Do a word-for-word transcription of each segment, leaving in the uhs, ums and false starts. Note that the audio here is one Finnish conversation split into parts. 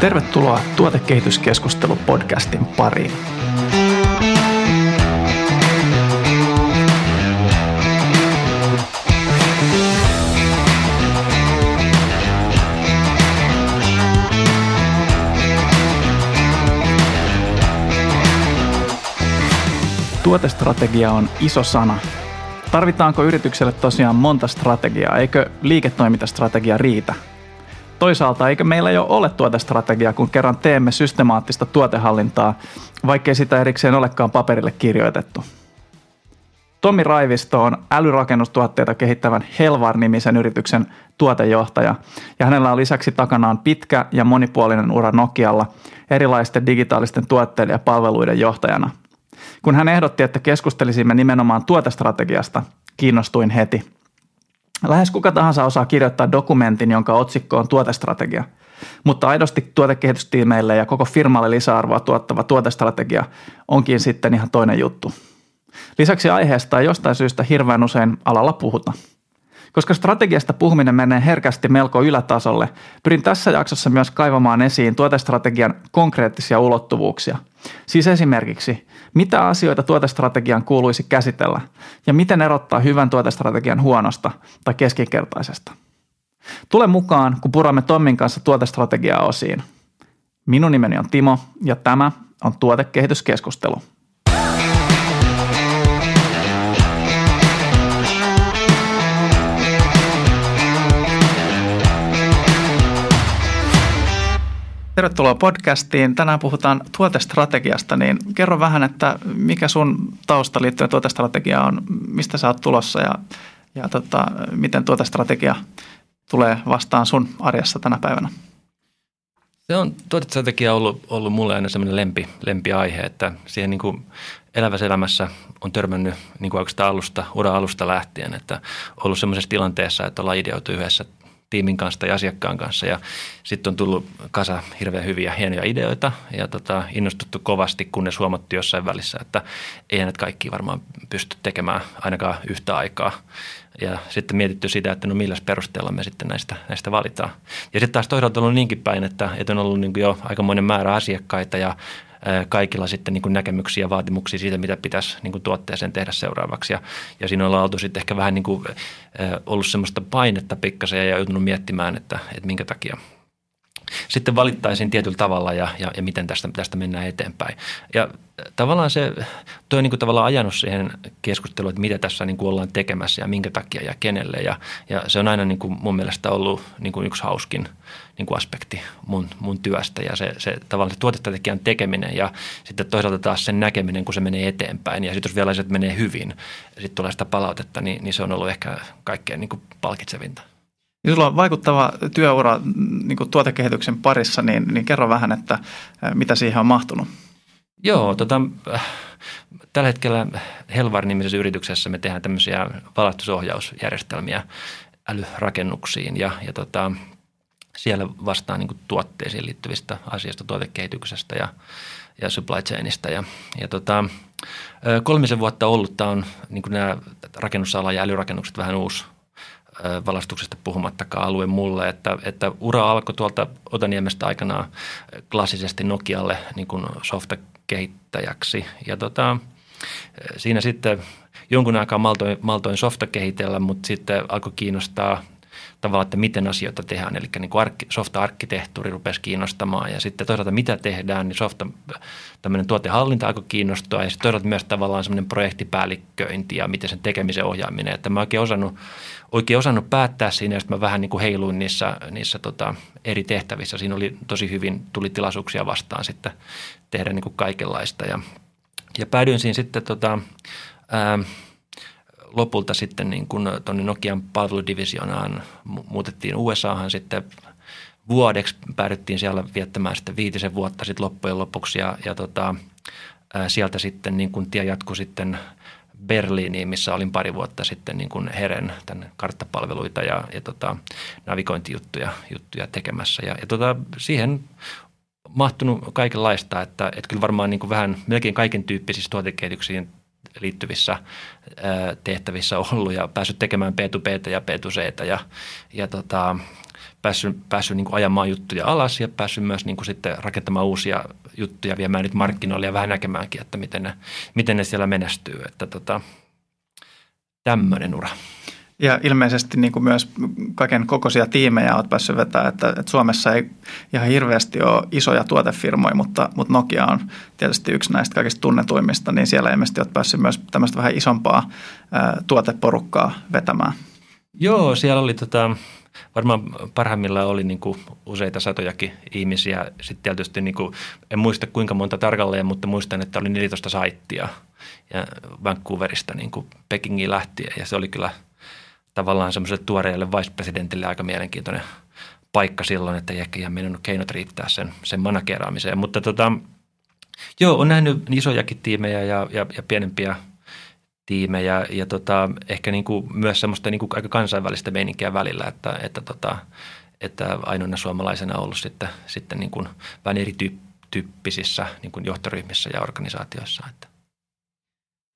Tervetuloa Tuotekehityskeskustelu-podcastin pariin. Tuotestrategia on iso sana. Tarvitaanko yritykselle tosiaan monta strategiaa? Eikö liiketoimintastrategia riitä? Toisaalta eikö meillä jo ole tuotestrategiaa, kun kerran teemme systemaattista tuotehallintaa, vaikkei sitä erikseen olekaan paperille kirjoitettu. Tommi Raivisto on älyrakennustuotteita kehittävän Helvar-nimisen yrityksen tuotejohtaja, ja hänellä on lisäksi takanaan pitkä ja monipuolinen ura Nokialla erilaisten digitaalisten tuotteiden ja palveluiden johtajana. Kun hän ehdotti, että keskustelisimme nimenomaan tuotestrategiasta, kiinnostuin heti. Lähes kuka tahansa osaa kirjoittaa dokumentin, jonka otsikko on tuotestrategia, mutta aidosti tuotekehitystiimeille ja koko firmalle lisäarvoa tuottava tuotestrategia onkin sitten ihan toinen juttu. Lisäksi aiheesta ei jostain syystä hirveän usein alalla puhuta. Koska strategiasta puhuminen menee herkästi melko ylätasolle, pyrin tässä jaksossa myös kaivamaan esiin tuotestrategian konkreettisia ulottuvuuksia. Siis esimerkiksi, mitä asioita tuotestrategian kuuluisi käsitellä ja miten erottaa hyvän tuotestrategian huonosta tai keskinkertaisesta. Tule mukaan, kun puramme Tommin kanssa tuotestrategiaa osiin. Minun nimeni on Timo ja tämä on Tuotekehityskeskustelu. Tervetuloa podcastiin. Tänään puhutaan tuotestrategiasta, niin kerro vähän, että mikä sun tausta liittyen tuotestrategiaan on, mistä sä oot tulossa ja, ja tota, miten tuotestrategia tulee vastaan sun arjessa tänä päivänä? Se on tuotestrategia on ollut, ollut mulle aina sellainen lempi, lempiaihe, että siihen niin kuin elävässä elämässä on törmännyt niin kuin oikeastaan alusta, uran alusta lähtien, että ollut sellaisessa tilanteessa, että ollaan ideoitu yhdessä tiimin kanssa ja asiakkaan kanssa ja sitten on tullut kasa hirveän hyviä hienoja ideoita ja tota, innostuttu kovasti, kunnes huomattu jossain välissä, että ei näitä kaikki varmaan pysty tekemään ainakaan yhtä aikaa ja sitten mietitty sitä, että no milläs perusteella me sitten näistä, näistä valitaan. Ja sitten taas toisaalta on ollut niinkin päin, että, että on ollut niin kuin jo aikamoinen määrä asiakkaita ja kaikilla sitten niin kuin näkemyksiä ja vaatimuksia siitä, mitä pitäisi niin kuin tuotteeseen tehdä seuraavaksi. Ja, ja siinä ollaan oltu sitten ehkä vähän niin kuin, ollut semmoista painetta pikkasen ja joutunut miettimään, että, että minkä takia sitten valittaisiin tietyllä tavalla ja, ja, ja miten tästä, tästä mennään eteenpäin. Ja tavallaan se, toi on niin kuin tavallaan ajanut siihen keskusteluun, että mitä tässä niin kuin ollaan tekemässä ja minkä takia ja kenelle. Ja, ja se on aina niin kuin mun mielestä ollut niin kuin yksi hauskin niin kuin aspekti mun, mun työstä ja se, se tavallaan se tuotestrategian tekeminen ja sitten toisaalta taas sen näkeminen, kun se menee eteenpäin. Ja sitten jos vielä asiat menee hyvin, sitten tulee sitä palautetta, niin, niin se on ollut ehkä kaikkein niin kuin palkitsevinta. Ja sulla on vaikuttava työura niin kuin tuotekehityksen parissa, niin, niin kerro vähän, että mitä siihen on mahtunut. Joo, tota, tällä hetkellä Helvar-nimisessä yrityksessä me tehdään tämmöisiä valaistusohjausjärjestelmiä älyrakennuksiin ja, ja tota, siellä vastaan niin kuin tuotteisiin liittyvistä asioista, tuotekehityksestä ja, ja supply chainista ja, ja tota, kolmisen vuotta ollut, tämä on niin kuin nämä rakennusala ja älyrakennukset vähän uusi valaistuksesta puhumattakaan alue mulle, että, että ura alkoi tuolta Otaniemestä aikanaan klassisesti Nokialle niin kuin softakehittäjäksi ja tota, siinä sitten jonkun aikaa maltoin, maltoin softa kehitellä, mutta sitten alkoi kiinnostaa tavallaan, että miten asioita tehdään, eli niin kuin softa-arkkitehtuuri rupesi kiinnostamaan ja sitten toisaalta mitä tehdään, niin softa, tämmöinen tuotehallinta alkoi kiinnostaa ja sitten toisaalta myös tavallaan semmoinen projektipäällikköinti ja miten sen tekemisen ohjaaminen, että mä oikein osannut, oikein osannut päättää siinä ja sitten mä vähän niin kuin heiluin niissä, niissä tota, eri tehtävissä, siinä oli tosi hyvin, tuli tilaisuuksia vastaan sitten tehdä niin kuin kaikenlaista ja, ja päädyin siinä sitten tota, ää, lopulta sitten niin kun tuonne Nokian palveludivisioonaan muutettiin U S A:han sitten vuodeksi, päädyttiin siellä viettämään sitten viitisen vuotta sitten loppujen lopuksi ja, ja tota, ää, sieltä sitten niin kun tie jatkui sitten Berliiniin, missä olin pari vuotta sitten niin kun Heren tämän karttapalveluita ja, ja tota, navigointijuttuja juttuja tekemässä ja, ja tota, siihen mahtunut kaikenlaista, että et kyllä varmaan niin kun vähän melkein kaiken tyyppisissä tuotekehityksiin liittyvissä tehtävissä ollut ja päässyt tekemään P kaksi B:tä ja P kaksi C:tä ja, ja tota, päässyt, päässyt niin kuin ajamaan juttuja alas ja päässyt myös niin kuin sitten rakentamaan uusia juttuja, viemään nyt markkinoille ja vähän näkemäänkin, että miten ne, miten ne siellä menestyy. Että tota, tämmöinen ura. Ja ilmeisesti niin kuin myös kaiken kokoisia tiimejä olet päässyt vetämään, että, että Suomessa ei ihan hirveästi ole isoja tuotefirmoja, mutta, mutta Nokia on tietysti yksi näistä kaikista tunnetuimmista, niin siellä ilmeisesti olet päässyt myös tämmöistä vähän isompaa ää, tuoteporukkaa vetämään. Joo, siellä oli tota, varmaan parhaimmillaan oli niin kuin useita satojakin ihmisiä. Sitten tietysti niin kuin, en muista kuinka monta tarkalleen, mutta muistan, että oli neljätoista saittia ja Vancouverista niin kuin Pekingiin lähtien ja se oli kyllä tavallaan semmoiselle tuoreelle vice-presidentille aika mielenkiintoinen paikka silloin, että ei ehkä ihan mennyt keinot riittää sen, sen manageraamiseen. Mutta tota, joo, on nähnyt isojakin tiimejä ja, ja, ja pienempiä tiimejä ja tota, ehkä niin kuin myös semmoista niin kuin aika kansainvälistä meininkiä välillä, että, että, tota, että ainoana suomalaisena on ollut sitten, sitten niin kuin vähän erityyppisissä niin kuin johtoryhmissä ja organisaatioissa, että.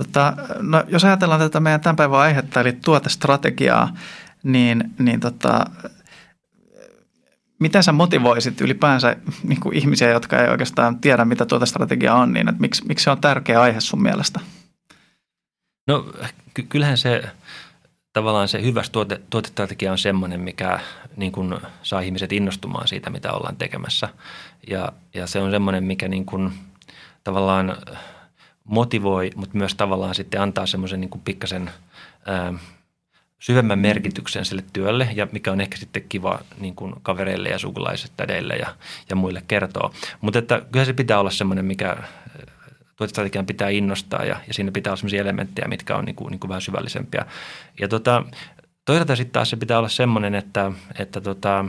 Tota, no, jos ajatellaan tätä meidän tämän päivän aihetta, eli tuotestrategiaa, niin, niin tota, miten sä motivoisit ylipäänsä niin kuin ihmisiä, jotka ei oikeastaan tiedä, mitä tuotestrategia on, niin että miksi, miksi se on tärkeä aihe sun mielestä? No ky- kyllähän se tavallaan se hyvä tuote, tuotestrategia on semmoinen, mikä niin kuin saa ihmiset innostumaan siitä, mitä ollaan tekemässä ja, ja se on semmoinen, mikä niin kuin, tavallaan motivoi, mutta myös tavallaan sitten antaa semmoisen niin kuin pikkasen ää, syvemmän merkityksen sille työlle, ja mikä on ehkä sitten kiva niin kuin kavereille ja sukulaiset, tädeille ja, ja muille kertoo. Mutta että kyllä se pitää olla semmoinen, mikä tuotestrategian pitää innostaa, ja, ja siinä pitää olla semmoisia elementtejä, mitkä on niin kuin, niin kuin vähän syvällisempiä. Ja tota, toisaalta sitten taas se pitää olla semmoinen, että, että tota,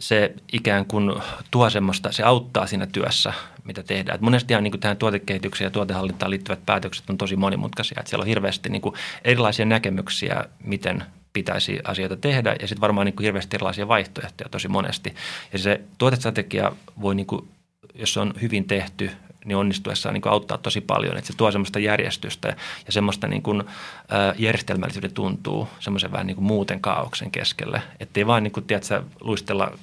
se ikään kuin tuo semmoista, se auttaa siinä työssä, mitä tehdään. Et monestihan niin tähän tuotekehitykseen ja tuotehallintaan liittyvät päätökset on tosi monimutkaisia. Et siellä on hirveästi niin kuin erilaisia näkemyksiä, miten pitäisi asioita tehdä ja sitten varmaan niin kuin hirveästi erilaisia vaihtoehtoja tosi monesti. Ja se tuotestrategia voi, niin kuin, jos se on hyvin tehty, niin onnistuessaan niin kuin auttaa tosi paljon. Et se tuo semmoista järjestystä ja semmoista niin kuin, ä, järjestelmällisyyden tuntuu semmoisen vähän niin kuin muuten kaaoksen keskelle. Että ei vaan niin kuin, tiedätkö, luistella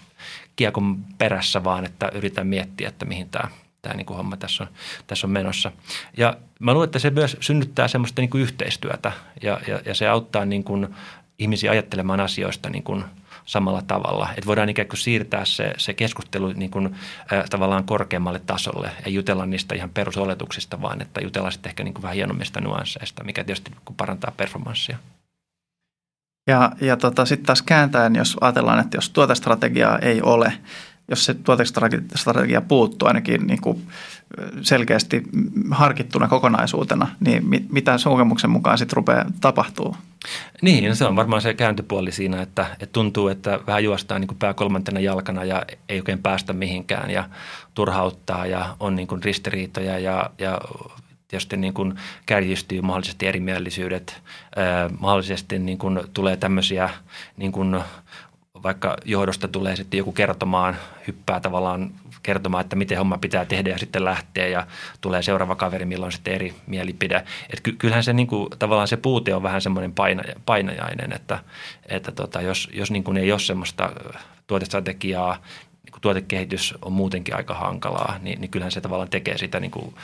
kiekon perässä, vaan että yritän miettiä, että mihin tämä tämä niin kuin homma tässä on, tässä on menossa. Ja mä luulen, että se myös synnyttää semmoista niin kuin yhteistyötä ja, ja, ja se auttaa niin kuin ihmisiä ajattelemaan asioista niin kuin samalla tavalla. Että voidaan ikään kuin siirtää se, se keskustelu niin kuin, äh, tavallaan korkeammalle tasolle ja jutella niistä ihan perusoletuksista, vaan että jutellaan sitten ehkä niin kuin vähän hienommista nuansseista, mikä tietysti parantaa performanssia. Ja, ja tota, sitten taas kääntäen, jos ajatellaan, että jos tuotestrategiaa ei ole, jos se tuotestrategia puuttuu ainakin niin kuin selkeästi harkittuna kokonaisuutena, niin mit, mitä kokemuksen mukaan sitten rupeaa tapahtuu? Niin, no se on varmaan se kääntöpuoli siinä, että, että tuntuu, että vähän juostaan niin kuin pää kolmantena jalkana ja ei oikein päästä mihinkään ja turhauttaa ja on niin kuin ristiriitoja ja, ja tietysti niin kuin kärjistyy mahdollisesti erimielisyydet, ää, mahdollisesti niin kuin tulee tämmöisiä niin kuin vaikka johdosta tulee sitten joku kertomaan, hyppää tavallaan kertomaan, että miten homma pitää tehdä ja sitten lähtee ja tulee seuraava kaveri, milloin on sitten eri mielipide. Et kyllähän se niin kuin, tavallaan se puute on vähän semmoinen painaja, painajainen, että, että tota, jos, jos niin kuin ei ole semmoista tuotestrategiaa, niin kuin tuotekehitys on muutenkin aika hankalaa, niin, niin kyllähän se tavallaan tekee sitä niin kuin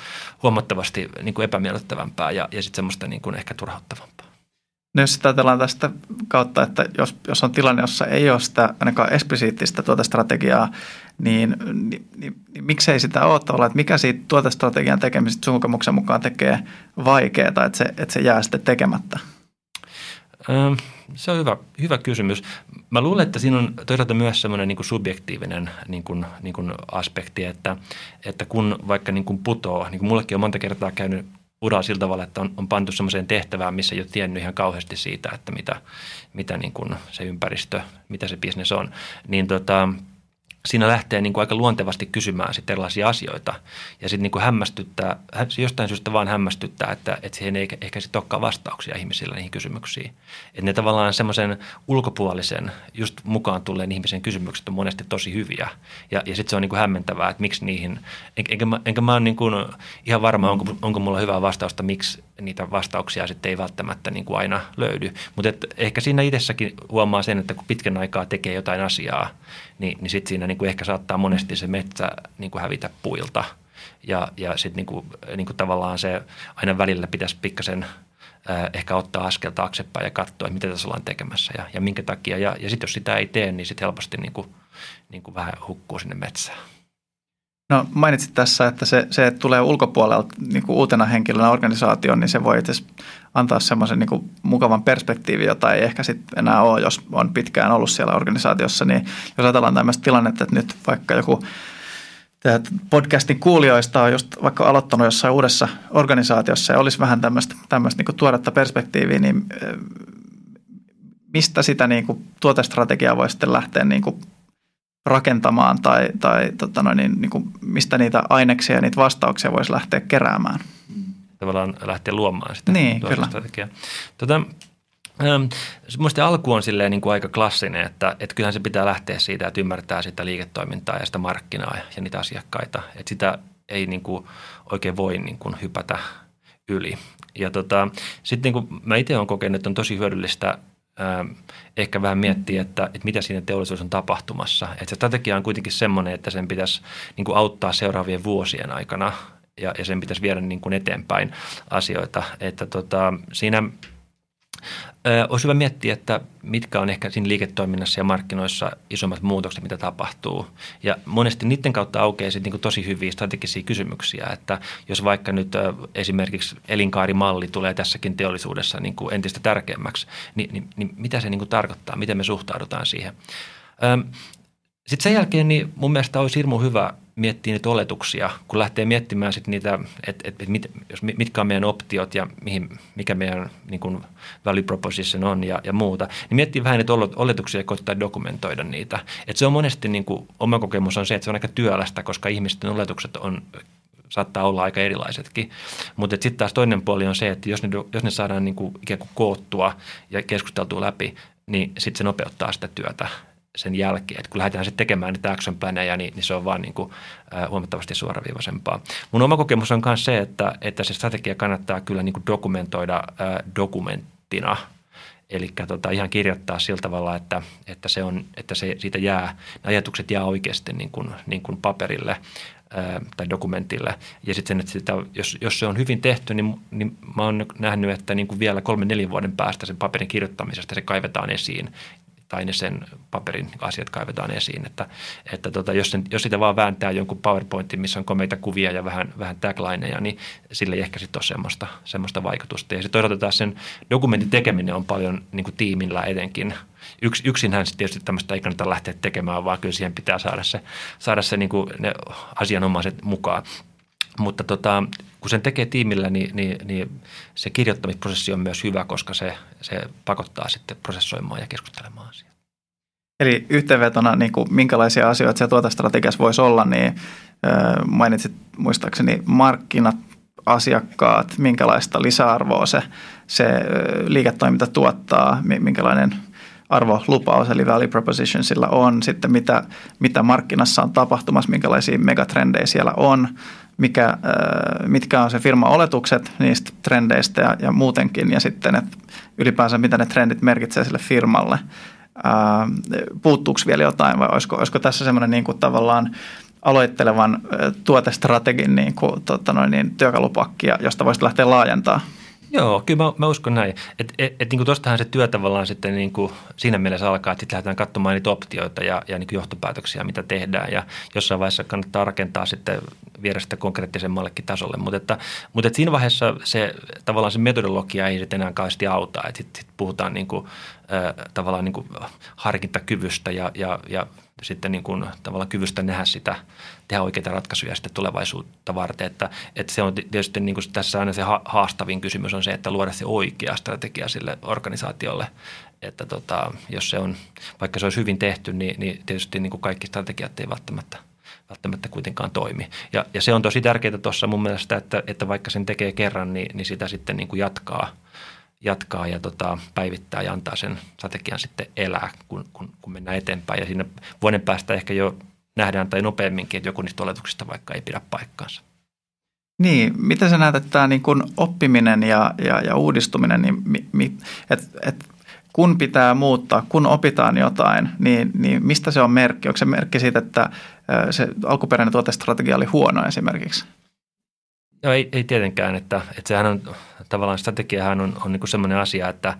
huomattavasti niin kuin epämiellyttävämpää ja, ja sitten semmoista niin kuin ehkä turhauttavampaa. No jos sitä ajatellaan tästä kautta, että jos, jos on tilanne, jossa ei ole sitä ainakaan eksplisiittistä tuotestrategiaa, niin, niin, niin, niin miksei sitä ole tavallaan, että mikä siitä tuotestrategian tekemisestä sun kokemuksen mukaan tekee vaikeaa, että se, että se jää sitten tekemättä? Se on hyvä, hyvä kysymys. Mä luulen, että siinä on toisaalta myös semmoinen niin kuin subjektiivinen niin kuin, niin kuin aspekti, että, että kun vaikka niin kuin putoaa, niin kuin mullekin on monta kertaa käynyt uraa sillä tavalla, että on, on pantu semmoiseen tehtävään, missä ei ole tiennyt ihan kauheasti siitä, että mitä, mitä niin kuin se ympäristö, mitä se business on, niin tota, siinä lähtee niin kuin aika luontevasti kysymään sitten erilaisia asioita ja sitten niin kuin hämmästyttää, jostain syystä vaan hämmästyttää, että, että siihen ei ehkä sitten olekaan vastauksia ihmisillä niihin kysymyksiin. Että ne tavallaan semmoisen ulkopuolisen, just mukaan tulleen ihmisen kysymykset on monesti tosi hyviä ja, ja sitten se on niin kuin hämmentävää, että miksi niihin, en, enkä, mä, enkä mä ole niin kuin ihan varma, onko, onko mulla hyvää vastausta, miksi niitä vastauksia sitten ei välttämättä niin kuin aina löydy. Mutta ehkä siinä itsessäkin huomaa sen, että kun pitkän aikaa tekee jotain asiaa, niin, niin sitten siinä niin kuin ehkä saattaa monesti se metsä niin kuin hävitä puilta. Ja, ja sitten niin kuin, niin kuin tavallaan se aina välillä pitäisi pikkasen äh, ehkä ottaa askel taaksepäin ja katsoa, että mitä tässä ollaan tekemässä ja, ja minkä takia. Ja, ja sitten jos sitä ei tee, niin sitten helposti niin kuin, niin kuin vähän hukkuu sinne metsään. No mainitsit tässä, että se, se että tulee ulkopuolelta niin kuin uutena henkilönä organisaatioon, niin se voi itse antaa semmoisen niin kuin mukavan perspektiivin, jota ei ehkä sitten enää ole, jos on pitkään ollut siellä organisaatiossa. Niin jos ajatellaan tämmöistä tilannetta, että nyt vaikka joku podcastin kuulijoista on just vaikka aloittanut jossain uudessa organisaatiossa ja olisi vähän tämmöistä, tämmöistä niin kuin tuoretta perspektiiviä, niin mistä sitä niin kuin tuotestrategiaa voi sitten lähteä niin kuin rakentamaan tai, tai tota noin, niin, niin kuin, mistä niitä aineksia ja niitä vastauksia voisi lähteä keräämään. Tavallaan lähteä luomaan sitä niin, tuotestrategiaa. Tota, mielestäni alku on silleen niin kuin aika klassinen, että, että kyllähän se pitää lähteä siitä, että ymmärtää sitä liiketoimintaa ja sitä markkinaa ja niitä asiakkaita. Että sitä ei niin kuin oikein voi niin kuin hypätä yli. Ja tota, sitten niin kuin mä itse olen kokenut, että on tosi hyödyllistä ehkä vähän miettiä, että, että mitä siinä teollisuus on tapahtumassa. Että se strategia on kuitenkin semmoinen, että sen pitäisi niin kuin auttaa seuraavien vuosien aikana ja, ja sen pitäisi viedä niin kuin eteenpäin asioita. Että tota, siinä ö, olisi hyvä miettiä, että mitkä on ehkä siinä liiketoiminnassa ja markkinoissa isommat muutokset, mitä tapahtuu. Ja monesti niiden kautta aukeaa sitten niin kuin tosi hyviä strategisia kysymyksiä, että jos vaikka nyt esimerkiksi elinkaarimalli tulee tässäkin teollisuudessa niin kuin entistä tärkeämmäksi, niin, niin, niin mitä se niin kuin tarkoittaa, miten me suhtaudutaan siihen. Sitten sen jälkeen niin mun mielestä olisi hirmu hyvä miettiä niitä oletuksia, kun lähtee miettimään sitten niitä, että et, mit, mitkä on meidän optiot ja mihin, mikä meidän niin kuin value proposition on ja, ja muuta, niin miettii vähän niitä oletuksia ja koittaa dokumentoida niitä. Et se on monesti, niin kuin, oma kokemus on se, että se on aika työlästä, koska ihmisten oletukset on, saattaa olla aika erilaisetkin, mutta sitten taas toinen puoli on se, että jos ne, jos ne saadaan niin kuin ikään kuin koottua ja keskusteltua läpi, niin sitten se nopeuttaa sitä työtä sen jälkeen, että kun lähdetään sitten tekemään niitä action planeja, niin, niin se on vaan niin kuin, äh, huomattavasti suoraviivaisempaa. Mun oma kokemus on myös se, että, että se strategia kannattaa kyllä niin kuin dokumentoida äh, dokumenttina, eli tota, ihan kirjoittaa sillä tavalla, että, että, se on, että se, siitä jää, ajatukset jää oikeasti niin kuin, niin kuin paperille äh, tai dokumentille. Ja sitten jos, jos se on hyvin tehty, niin, niin mä oon nähnyt, että niin kuin vielä kolme, neljä vuoden päästä sen paperin kirjoittamisesta se kaivetaan esiin, tai ne sen paperin asiat kaivetaan esiin, että, että tota, jos, sen, jos sitä vaan vääntää jonkun PowerPointin, missä on komeita kuvia ja vähän, vähän taglineja, niin sille ei ehkä sitten ole semmoista, semmoista vaikutusta. Ja se toisaalta taas sen dokumentin tekeminen on paljon niin kuin tiimillä etenkin. Yks, yksinhän sitten tietysti tämmöistä ei kannata lähteä tekemään, vaan kyllä siihen pitää saada se, saada se niin kuin ne asianomaiset mukaan. Mutta tota, kun sen tekee tiimillä, niin, niin, niin se kirjoittamisprosessi on myös hyvä, koska se, se pakottaa sitten prosessoimaan ja keskustelemaan asiasta. Eli yhteenvetona, niin kuin minkälaisia asioita se tuotestrategiassa voisi olla, niin mainitsit muistaakseni markkinat, asiakkaat, minkälaista lisäarvoa se, se liiketoiminta tuottaa, minkälainen arvolupaus eli value proposition sillä on, sitten mitä, mitä markkinassa on tapahtumassa, minkälaisia megatrendejä siellä on, mikä, mitkä on se firman oletukset niistä trendeistä ja, ja muutenkin ja sitten, että ylipäänsä mitä ne trendit merkitsee sille firmalle. Puuttuuko vielä jotain vai olisiko, olisiko tässä semmoinen niin kuin tavallaan aloittelevan tuotestrategin niin kuin, tota noin, niin työkalupakkia, josta voisi lähteä laajentamaan? Joo, kyllä mä, mä uskon näin. Että et, et, niin tuostahan se työ tavallaan sitten niin kuin siinä mielessä alkaa, että sitten lähdetään katsomaan niitä optioita ja, ja niin kuin johtopäätöksiä, mitä tehdään. Ja jossain vaiheessa kannattaa rakentaa sitten viedä sitä konkreettisemmallekin tasolle. Mutta, että, mutta että siinä vaiheessa se tavallaan se metodologia ei sitten enää kauheasti auta. Että sitten sit puhutaan niin kuin, äh, tavallaan niin kuin harkintakyvystä ja, ja, ja sitten niin kuin tavallaan kyvystä nähdä sitä, tehdä oikeita ratkaisuja sitten tulevaisuutta varten. Että, että se on tietysti niin kuin tässä aina se haastavin kysymys on se, että luoda se oikea strategia sille organisaatiolle. Että tota, jos se on, vaikka se olisi hyvin tehty, niin, niin tietysti niin kuin kaikki strategiat ei välttämättä, välttämättä kuitenkaan toimi. Ja, ja se on tosi tärkeää tuossa mun mielestä, että, että vaikka sen tekee kerran, niin, niin sitä sitten niin kuin jatkaa. jatkaa ja tota, päivittää ja antaa sen strategian sitten elää, kun, kun, kun mennään eteenpäin. Ja siinä vuoden päästä ehkä jo nähdään tai nopeamminkin, että joku niistä oletuksista vaikka ei pidä paikkaansa. Niin, miten sä näet, että tämä niin kuin oppiminen ja, ja, ja uudistuminen, niin mi, mi, et, et kun pitää muuttaa, kun opitaan jotain, niin, niin mistä se on merkki? Onko se merkki siitä, että se alkuperäinen tuotestrategia oli huono esimerkiksi? No ei, ei tietenkään, että, että sehän on tavallaan strategiahan on, on niin kuin sellainen asia, että,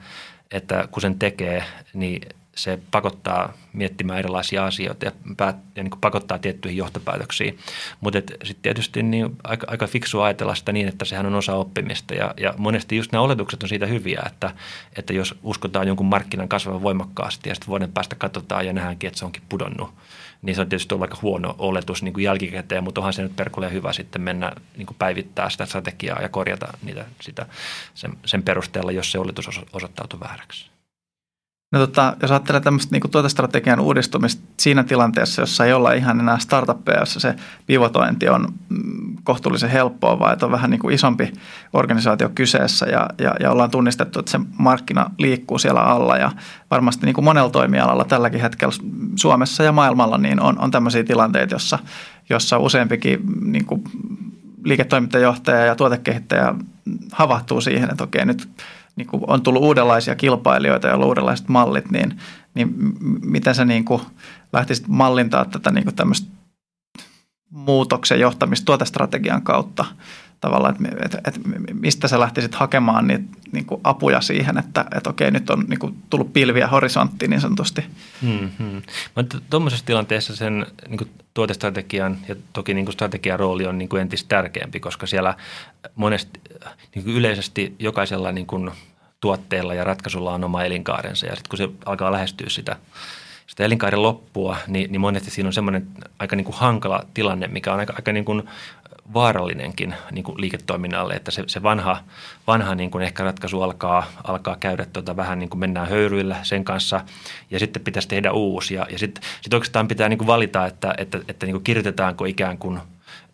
että kun sen tekee, niin se pakottaa miettimään erilaisia asioita ja, päät, ja niin kuin pakottaa tiettyihin johtopäätöksiin. Mutta sitten tietysti niin aika, aika fiksua ajatella sitä niin, että sehän on osa oppimista ja, ja monesti just nämä oletukset on siitä hyviä, että, että jos uskotaan jonkun markkinan kasvavan voimakkaasti ja sitten vuoden päästä katsotaan ja nähdäänkin, että se onkin pudonnut, niin se on tietysti ollut aika huono oletus niin kuin jälkikäteen, mutta onhan se nyt perkuleen hyvä sitten mennä niin kuin päivittää sitä strategiaa ja korjata niitä, sitä, sen, sen perusteella, jos se oletus osoittautui vääräksi. No tota, jos ajattelee tämmöistä niin kuin tuotestrategian uudistumista siinä tilanteessa, jossa ei olla ihan enää startuppeja, jossa se pivotointi on kohtuullisen helppoa, vaan että on vähän niin kuin isompi organisaatio kyseessä ja, ja, ja ollaan tunnistettu, että se markkina liikkuu siellä alla ja varmasti niin kuin monella toimialalla tälläkin hetkellä Suomessa ja maailmalla niin on, on tämmöisiä tilanteita, jossa, jossa useampikin niin kuin liiketoimintajohtaja ja tuotekehittäjä havahtuu siihen, että okei nyt niin kun on tullut uudenlaisia kilpailijoita ja on uudenlaiset mallit, niin, niin miten sä niin kun lähtisit mallintaa tätä niin kun tämmöistä muutoksen johtamista tuotestrategian kautta tavallaan, että et, et mistä sä lähtisit hakemaan niitä niin kun apuja siihen, että et okei, nyt on niin kun tullut pilviä horisonttiin niin sanotusti. Mm-hmm. Tuommoisessa tilanteessa sen niin kun tuotestrategian ja toki niin kun strategian rooli on niin kun entistä tärkeämpi, koska siellä monesti niin kun yleisesti jokaisella niin kun tuotteella ja ratkaisulla on oma elinkaarensa ja sitten kun se alkaa lähestyä sitä, sitä elinkaaren loppua, niin, niin monesti siinä on semmoinen aika niin kun hankala tilanne, mikä on aika, aika niin kun vaarallinenkin niin kuin liiketoiminnalle, että se, se vanha, vanha niin kuin ehkä ratkaisu alkaa, alkaa käydä tuota, vähän niin kuin mennään höyryillä sen kanssa ja sitten pitäisi tehdä uusi. Ja, ja sitten sit oikeastaan pitää niin kuin valita, että, että, että niin kuin kirjoitetaanko ikään kuin,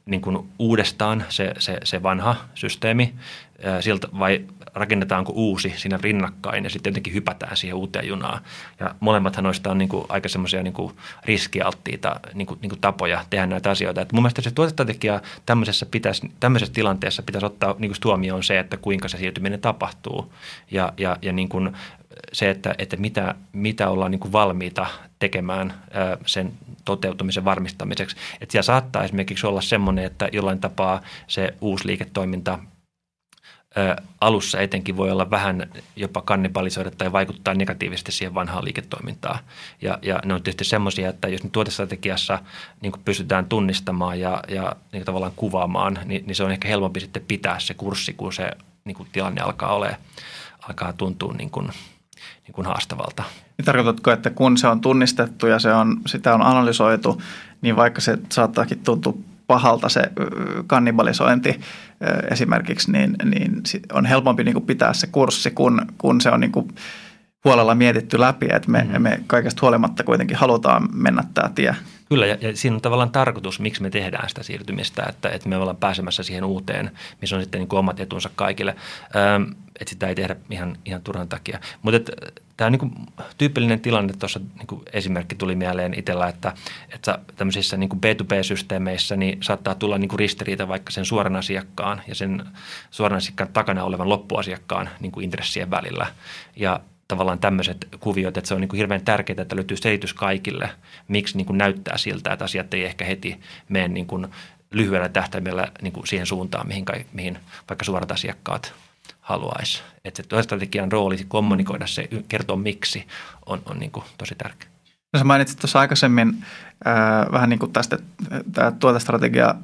niin kuin uudestaan se, se, se vanha systeemi ää, siltä, vai rakennetaanko uusi siinä rinnakkain ja sitten jotenkin hypätään siihen uuteen junaan. Ja molemmathan noista on niin kuin aika semmoisia niin kuin riskialttiita niin kuin, niin kuin tapoja tehdä näitä asioita. Et mun mielestä se tuotestrategia tämmöisessä, pitäisi, tämmöisessä tilanteessa pitäisi ottaa niin kuin tuomioon on se, että kuinka se siirtyminen tapahtuu ja, ja, ja niin kuin se, että, että mitä, mitä ollaan niin kuin valmiita tekemään sen toteutumisen varmistamiseksi. Että siellä saattaa esimerkiksi olla semmoinen, että jollain tapaa se uusi liiketoiminta – alussa etenkin voi olla vähän jopa kannibalisoida tai vaikuttaa negatiivisesti siihen vanhaan liiketoimintaan. Ja, ja ne on tietysti semmoisia, että jos tuotestrategiassa niin pystytään tunnistamaan ja, ja niin tavallaan kuvaamaan, niin, niin se on ehkä helpompi sitten pitää se kurssi, kun se niin tilanne alkaa ole, alkaa tuntua niin kuin, niin kuin haastavalta. Niin tarkoitatko, että kun se on tunnistettu ja se on, sitä on analysoitu, niin vaikka se saattaakin tuntua pahalta se kannibalisointi esimerkiksi, niin, niin on helpompi niin kuin pitää se kurssi, kun, kun se on niin kuin huolella mietitty läpi, että me, mm-hmm. me kaikesta huolimatta kuitenkin halutaan mennä tämä tie. Kyllä, ja, ja siinä on tavallaan tarkoitus, miksi me tehdään sitä siirtymistä, että, että me ollaan pääsemässä siihen uuteen, missä on sitten niin kuin omat etunsa kaikille, ähm, että sitä ei tehdä ihan, ihan turhan takia. Mutta tämä on niin kuin tyypillinen tilanne, tuossa niin kuin esimerkki tuli mieleen itsellä, että, että tämmöisissä niin kuin B two B -systeemeissä niin saattaa tulla niin kuin ristiriita vaikka sen suoran asiakkaan ja sen suoran asiakkaan takana olevan loppuasiakkaan niin kuin intressien välillä ja tavallaan tämmöiset kuviot, että se on niin kuin hirveän tärkeää, että löytyy selitys kaikille, miksi niin kuin näyttää siltä, että asiat ei ehkä heti mene niin kuin lyhyellä tähtäimellä niin kuin siihen suuntaan, mihin, mihin vaikka suorat asiakkaat haluaisi. Että se tuotestrategian rooli kommunikoida se, kertoa miksi, on, on niin kuin tosi tärkeä. No sä mainitsit tuossa aikaisemmin äh, vähän niin kuin tästä, että tämä tuotestrategia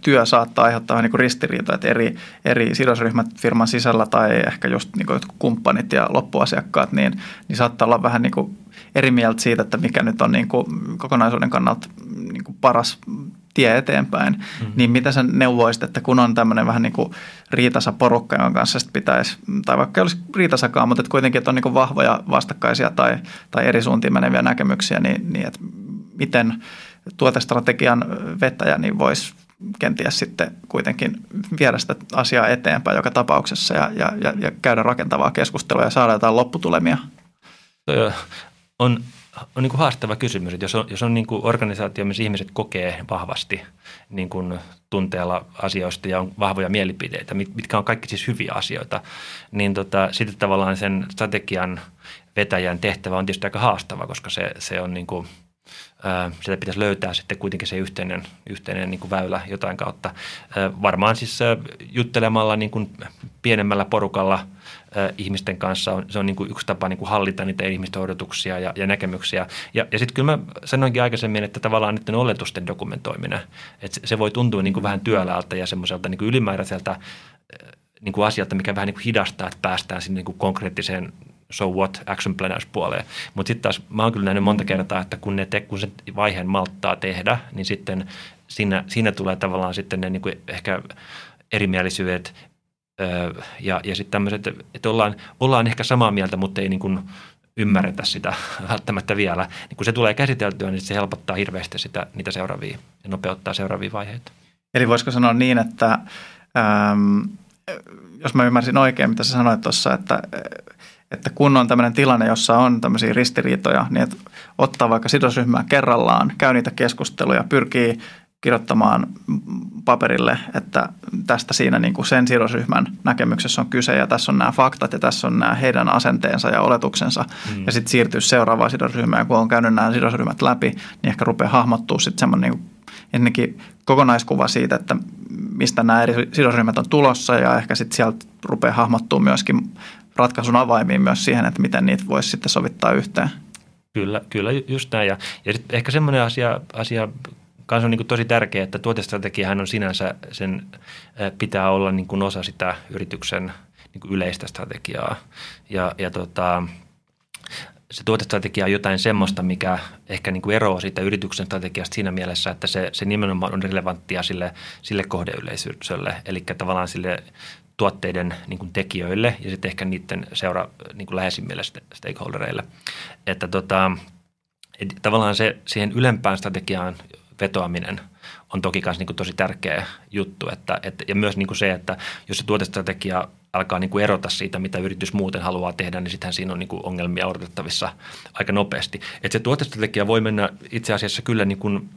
työ saattaa aiheuttaa vähän niin kuin ristiriitoja, että eri, eri sidosryhmät firman sisällä tai ehkä just niin kuin kumppanit ja loppuasiakkaat, niin, niin saattaa olla vähän niin kuin eri mieltä siitä, että mikä nyt on niin kuin kokonaisuuden kannalta niin kuin paras tie eteenpäin. Mm-hmm. Niin mitä sä neuvoisit, että kun on tämmöinen vähän niin kuin riitasa porukka, jonka kanssa sitten pitäisi, tai vaikka ei olisi riitasakaan, mutta että kuitenkin että on niin kuin vahvoja vastakkaisia tai, tai eri suuntiin meneviä näkemyksiä, niin, niin että miten tuotestrategian vetäjä niin voisi kenties sitten kuitenkin viedä sitä asiaa eteenpäin joka tapauksessa ja, ja, ja käydä rakentavaa keskustelua ja saada jotain lopputulemia. On, on niin kuin haastava kysymys, että jos on, jos on niin kuin organisaatio, missä ihmiset kokee vahvasti niin kuin tunteella asioista ja on vahvoja mielipiteitä, mitkä on kaikki siis hyviä asioita, niin tota, sitten tavallaan sen strategian vetäjän tehtävä on tietysti aika haastava, koska se, se on niin kuin, ää, sitä pitäisi löytää sitten kuitenkin se yhteinen, yhteinen niin kuin väylä jotain kautta. Ää, varmaan siis ää, juttelemalla niin kuin pienemmällä porukalla ihmisten kanssa on, se on niin kuin yksi tapa niin kuin hallita niitä ihmisten odotuksia ja, ja näkemyksiä. Ja, ja sitten kyllä mä sanoinkin aikaisemmin, että tavallaan niiden oletusten dokumentoiminen, että se voi tuntua niin kuin vähän työläältä ja semmoiselta niin kuin ylimääräiseltä niin kuin asialta, mikä vähän niin kuin hidastaa, että päästään sinne niin kuin konkreettiseen so what action planners puoleen. Mutta sitten taas mä oon kyllä nähnyt monta kertaa, että kun, ne te, kun sen vaiheen malttaa tehdä, niin sitten siinä, siinä tulee tavallaan sitten ne niin kuin ehkä erimielisyydet, Ja, ja sitten tämmöiset, että ollaan, ollaan ehkä samaa mieltä, mutta ei niin kuin ymmärretä sitä välttämättä vielä. Niin kun se tulee käsiteltyä, niin se helpottaa hirveästi sitä, niitä seuraavia ja nopeuttaa seuraavia vaiheita. Eli voisiko sanoa niin, että äm, jos mä ymmärsin oikein, mitä sä sanoit tuossa, että, että kun on tämmöinen tilanne, jossa on tämmöisiä ristiriitoja, niin että ottaa vaikka sidosryhmää kerrallaan, käy niitä keskusteluja, pyrkii kirjoittamaan paperille, että tästä siinä niin kuin sen sidosryhmän näkemyksessä on kyse ja tässä on nämä faktat ja tässä on nämä heidän asenteensa ja oletuksensa. Mm. Ja sitten siirtyy seuraavaan sidosryhmään, kun on käynyt nämä sidosryhmät läpi, niin ehkä rupeaa hahmottua sitten semmoinen niin ennenkin kokonaiskuva siitä, että mistä nämä eri sidosryhmät on tulossa ja ehkä sitten sieltä rupeaa hahmottua myöskin ratkaisun avaimiin myös siihen, että miten niitä voisi sitten sovittaa yhteen. Kyllä, kyllä just näin. Ja, ja sitten ehkä semmoinen asia, asia kans on niin kuin tosi tärkeää, että tuotestrategiahan on sinänsä, sen pitää olla niin kuin osa sitä yrityksen niin kuin yleistä strategiaa. Ja, ja tota, se tuotestrategia on jotain semmoista, mikä ehkä niin kuin eroaa siitä yrityksen strategiasta siinä mielessä, että se, se nimenomaan on relevanttia sille, sille kohdeyleisölle, eli tavallaan sille tuotteiden niin kuin tekijöille ja sitten ehkä niiden seura niin kuin läheisimmille stakeholdereille. Että tota, et tavallaan se siihen ylempään strategiaan vetoaminen on toki myös niin tosi tärkeä juttu. Että, et, ja myös niin se, että jos se tuotestrategia alkaa niin erota siitä, mitä yritys muuten haluaa tehdä, niin sittenhän siinä on niin ongelmia odotettavissa aika nopeasti. Että se tuotestrategia voi mennä itse asiassa kyllä, niin kuin,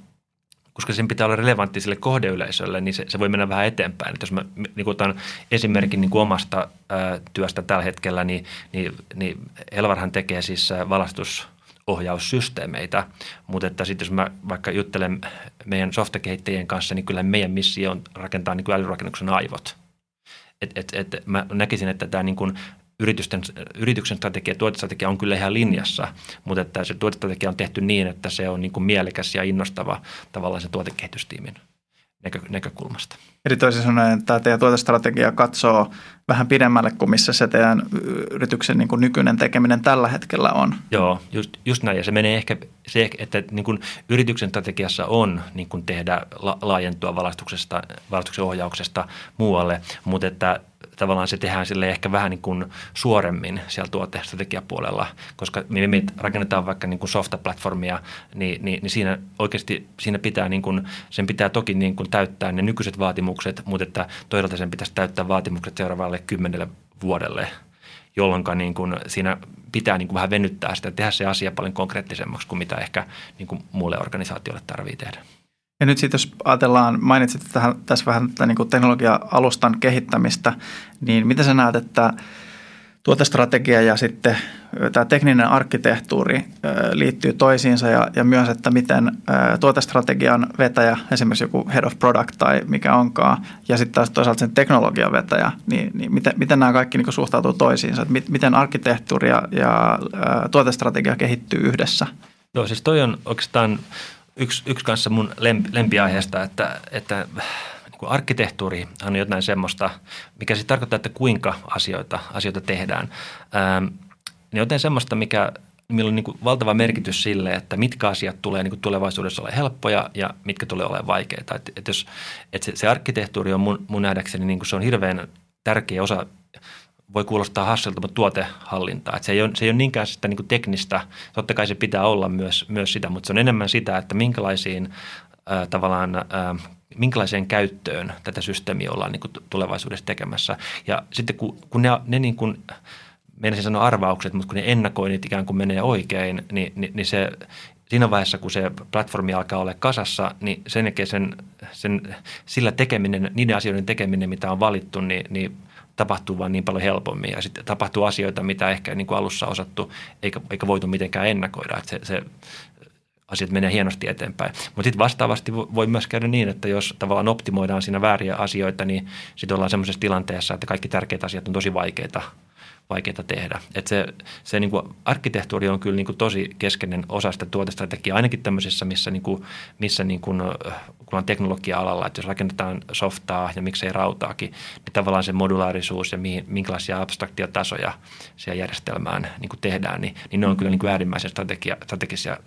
koska sen pitää olla relevantti sille kohdeyleisölle, niin se, se voi mennä vähän eteenpäin. Et jos mä niin otan esimerkin niin omasta ää, työstä tällä hetkellä, niin, niin, niin Helvarhan tekee siis valastus ohjaussysteemeitä, mutta että sitten jos mä vaikka juttelen meidän softakehittäjien kanssa, niin kyllä meidän missio on rakentaa niin kuin älyrakennuksen aivot. Et, et, et mä näkisin, että tämä niin kuin yritysten, yrityksen strategia ja tuotestrategia on kyllä ihan linjassa, mutta että se tuotestrategia on tehty niin, että se on niin kuin mielekäs ja innostava tavallaan sen tuotekehitystiimin näkö, näkökulmasta. Eli toisin sanoen, että tämä teidän tuotestrategia katsoo vähän pidemmälle kuin missä se teidän yrityksen niin kuin nykyinen tekeminen tällä hetkellä on. Joo, just, just näin. Ja se menee ehkä se, että niin kuin yrityksen strategiassa on niin kuin tehdä la, laajentua valaistuksesta, valaistuksen ohjauksesta muualle, mutta että tavallaan se tehdään sille ehkä vähän niin kuin suoremmin siellä tuotestrategiapuolella, koska me, me rakennetaan vaikka niin kuin softaplatformia, niin, niin, niin siinä oikeasti siinä pitää niin kuin, sen pitää toki niin kuin täyttää ne nykyiset vaatimukset, mutta että toisaalta sen pitäisi täyttää vaatimukset seuraavalle kymmenelle vuodelle, jolloin niin kuin siinä pitää niin kuin vähän venyttää sitä ja tehdä se asia paljon konkreettisemmaksi kuin mitä ehkä niin kuin muulle organisaatiolle tarvitsee tehdä. Ja nyt sitten jos ajatellaan, mainitsit tähän, tässä vähän tätä niin kuin teknologia-alustan kehittämistä, niin mitä sä näet, että tuotestrategia ja sitten tämä tekninen arkkitehtuuri liittyy toisiinsa ja, ja myös, että miten tuotestrategian vetäjä, esimerkiksi joku head of product tai mikä onkaan, ja sitten taas toisaalta sen teknologian vetäjä, niin, niin miten, miten nämä kaikki niin kuin suhtautuu toisiinsa, että miten arkkitehtuuri ja, ja tuotestrategia kehittyy yhdessä? Joo, siis toi on oikeastaan Yksi, yksi kanssa mun lempi, lempiaiheesta, että, että niin kuin arkkitehtuuri on jotain semmoista, mikä siis tarkoittaa, että kuinka asioita, asioita tehdään. Ähm, niin jotain semmoista, mikä, millä on niin kuin valtava merkitys sille, että mitkä asiat tulee niin kuin tulevaisuudessa olemaan helppoja ja mitkä tulee olemaan vaikeita. Et, et jos, et se, se arkkitehtuuri on mun, mun nähdäkseni, niin kuin se on hirveän tärkeä osa. Voi kuulostaa hasselta, mutta tuotehallintaa. Se ei, ole, se ei ole niinkään sitä niin kuin teknistä. Totta kai se pitää olla myös, myös sitä, mutta se on enemmän sitä, että minkälaisiin, äh, tavallaan, äh, minkälaiseen käyttöön tätä systeemiä ollaan niin kuin tulevaisuudessa tekemässä. Ja sitten kun, kun ne, ne niin kuin meinasin sanoa arvaukset, mutta kun ne ennakoinnit ikään kuin menee oikein, niin, niin, niin se, siinä vaiheessa, kun se platformi alkaa olla kasassa, niin sen jälkeen sen, sen, sillä tekeminen, niiden asioiden tekeminen, mitä on valittu, niin, niin tapahtuu vaan niin paljon helpommin. Ja sitten tapahtuu asioita, mitä ehkä niin kuin alussa osattu, eikä, eikä voitu mitenkään ennakoida, että se, se asiat menee hienosti eteenpäin. Mutta sitten vastaavasti voi myös käydä niin, että jos tavallaan optimoidaan siinä vääriä asioita, niin sitten ollaan semmoisessa tilanteessa, että kaikki tärkeät asiat on tosi vaikeita. vaikeita tehdä. Että se, se niin kuin arkkitehtuuri on kyllä niin kuin tosi keskeinen osa sitä tuotestrategiaa, ainakin tämmöisessä, missä, niin kuin, missä niin kuin, kun on teknologia-alalla, että jos rakennetaan softaa ja miksei rautaakin, niin tavallaan se modulaarisuus ja mihin, minkälaisia abstraktiotasoja siihen järjestelmään niin kuin tehdään, niin, niin ne on kyllä niin kuin äärimmäisen strategia, strategisia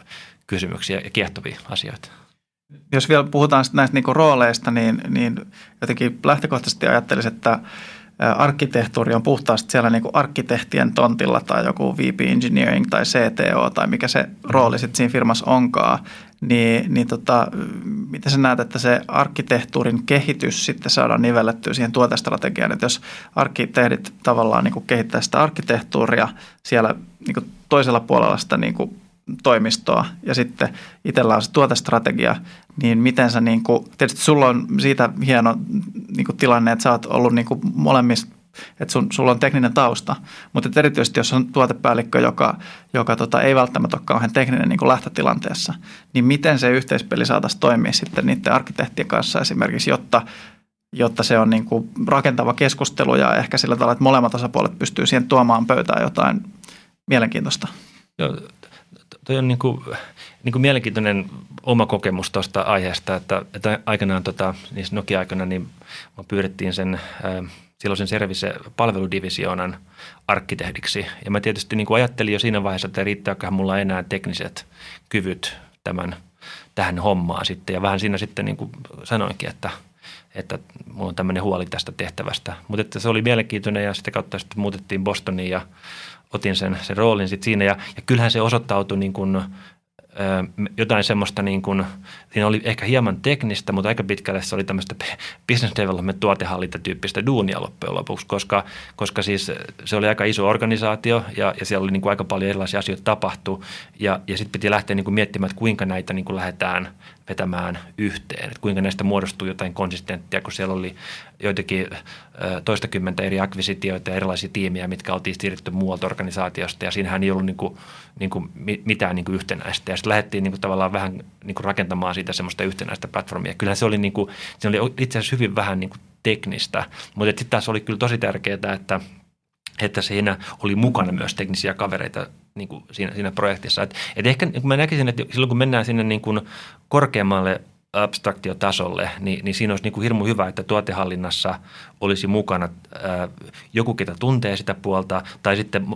kysymyksiä ja kiehtovia asioita. Jos vielä puhutaan näistä niin kuin rooleista, niin, niin jotenkin lähtökohtaisesti ajattelisin, että arkkitehtuuri on puhtaasti siellä niin kuin arkkitehtien tontilla tai joku V P Engineering tai C T O tai mikä se rooli sitten siinä firmassa onkaan, niin, niin tota, miten sä näet, että se arkkitehtuurin kehitys sitten saadaan nivellettyä siihen tuotestrategiaan, että jos arkkitehdit tavallaan niin kuin kehittää sitä arkkitehtuuria siellä niin kuin toisella puolella sitä niin kuin toimistoa ja sitten itsellä on se tuotestrategia, niin miten sä niin kuin, tietysti sulla on siitä hieno niin kuin tilanne, että sä oot ollut niin kuin molemmista, että sun, sulla on tekninen tausta, mutta erityisesti jos on tuotepäällikkö, joka, joka tota, ei välttämättä ole kauhean tekninen niin kuin lähtötilanteessa, niin miten se yhteispeli saataisiin toimia sitten niiden arkkitehtien kanssa esimerkiksi, jotta, jotta se on niin kuin rakentava keskustelu ja ehkä sillä tavalla, että molemmat osapuolet pystyy siihen tuomaan pöytään jotain mielenkiintoista. Joo. Tuo on niin kuin, niin kuin mielenkiintoinen oma kokemus tuosta aiheesta, että, että aikanaan tota, niissä Nokia-aikana niin pyydettiin sen ää, silloisen service-palveludivisioonan arkkitehdiksi. Ja mä tietysti niin kuin ajattelin jo siinä vaiheessa, että riittääköhän mulla enää tekniset kyvyt tämän, tähän hommaan sitten. Ja vähän siinä sitten niin kuin sanoinkin, että, että mulla on tämmöinen huoli tästä tehtävästä. Mutta se oli mielenkiintoinen ja sitä kautta sitten muutettiin Bostoniin ja otin sen, sen roolin sitten siinä ja, ja kyllähän se osoittautui niin kuin, ö, jotain semmoista, niin kuin, siinä oli ehkä hieman teknistä, mutta aika pitkälle se oli tämmöistä business development tuotehallintatyyppistä duunia loppujen lopuksi, koska, koska siis se oli aika iso organisaatio ja, ja siellä oli niin kuin aika paljon erilaisia asioita tapahtui ja, ja sitten piti lähteä niin kuin miettimään, että kuinka näitä niin kuin lähdetään vetämään yhteen, että kuinka näistä muodostuu jotain konsistenttia, kun siellä oli joitakin toistakymmentä eri akvisitioita ja erilaisia tiimiä, mitkä oltiin siirretty muualta organisaatiosta ja siinähän ei ollut niin kuin, niin kuin mitään niin kuin yhtenäistä ja sitten lähdettiin niin kuin tavallaan vähän niin kuin rakentamaan siitä semmoista yhtenäistä platformia. Kyllähän se oli, niin kuin, se oli itse asiassa hyvin vähän niin kuin teknistä, mutta sitten taas oli kyllä tosi tärkeää, että että siinä oli mukana myös teknisiä kavereita niin kuin siinä, siinä projektissa. Et, et ehkä mä näkisin, että silloin kun mennään sinne niin kuin korkeammalle abstraktiotasolle, niin, niin siinä olisi niin kuin hirmu hyvä, että tuotehallinnassa olisi mukana ää, joku, ketä tuntee sitä puolta, tai sitten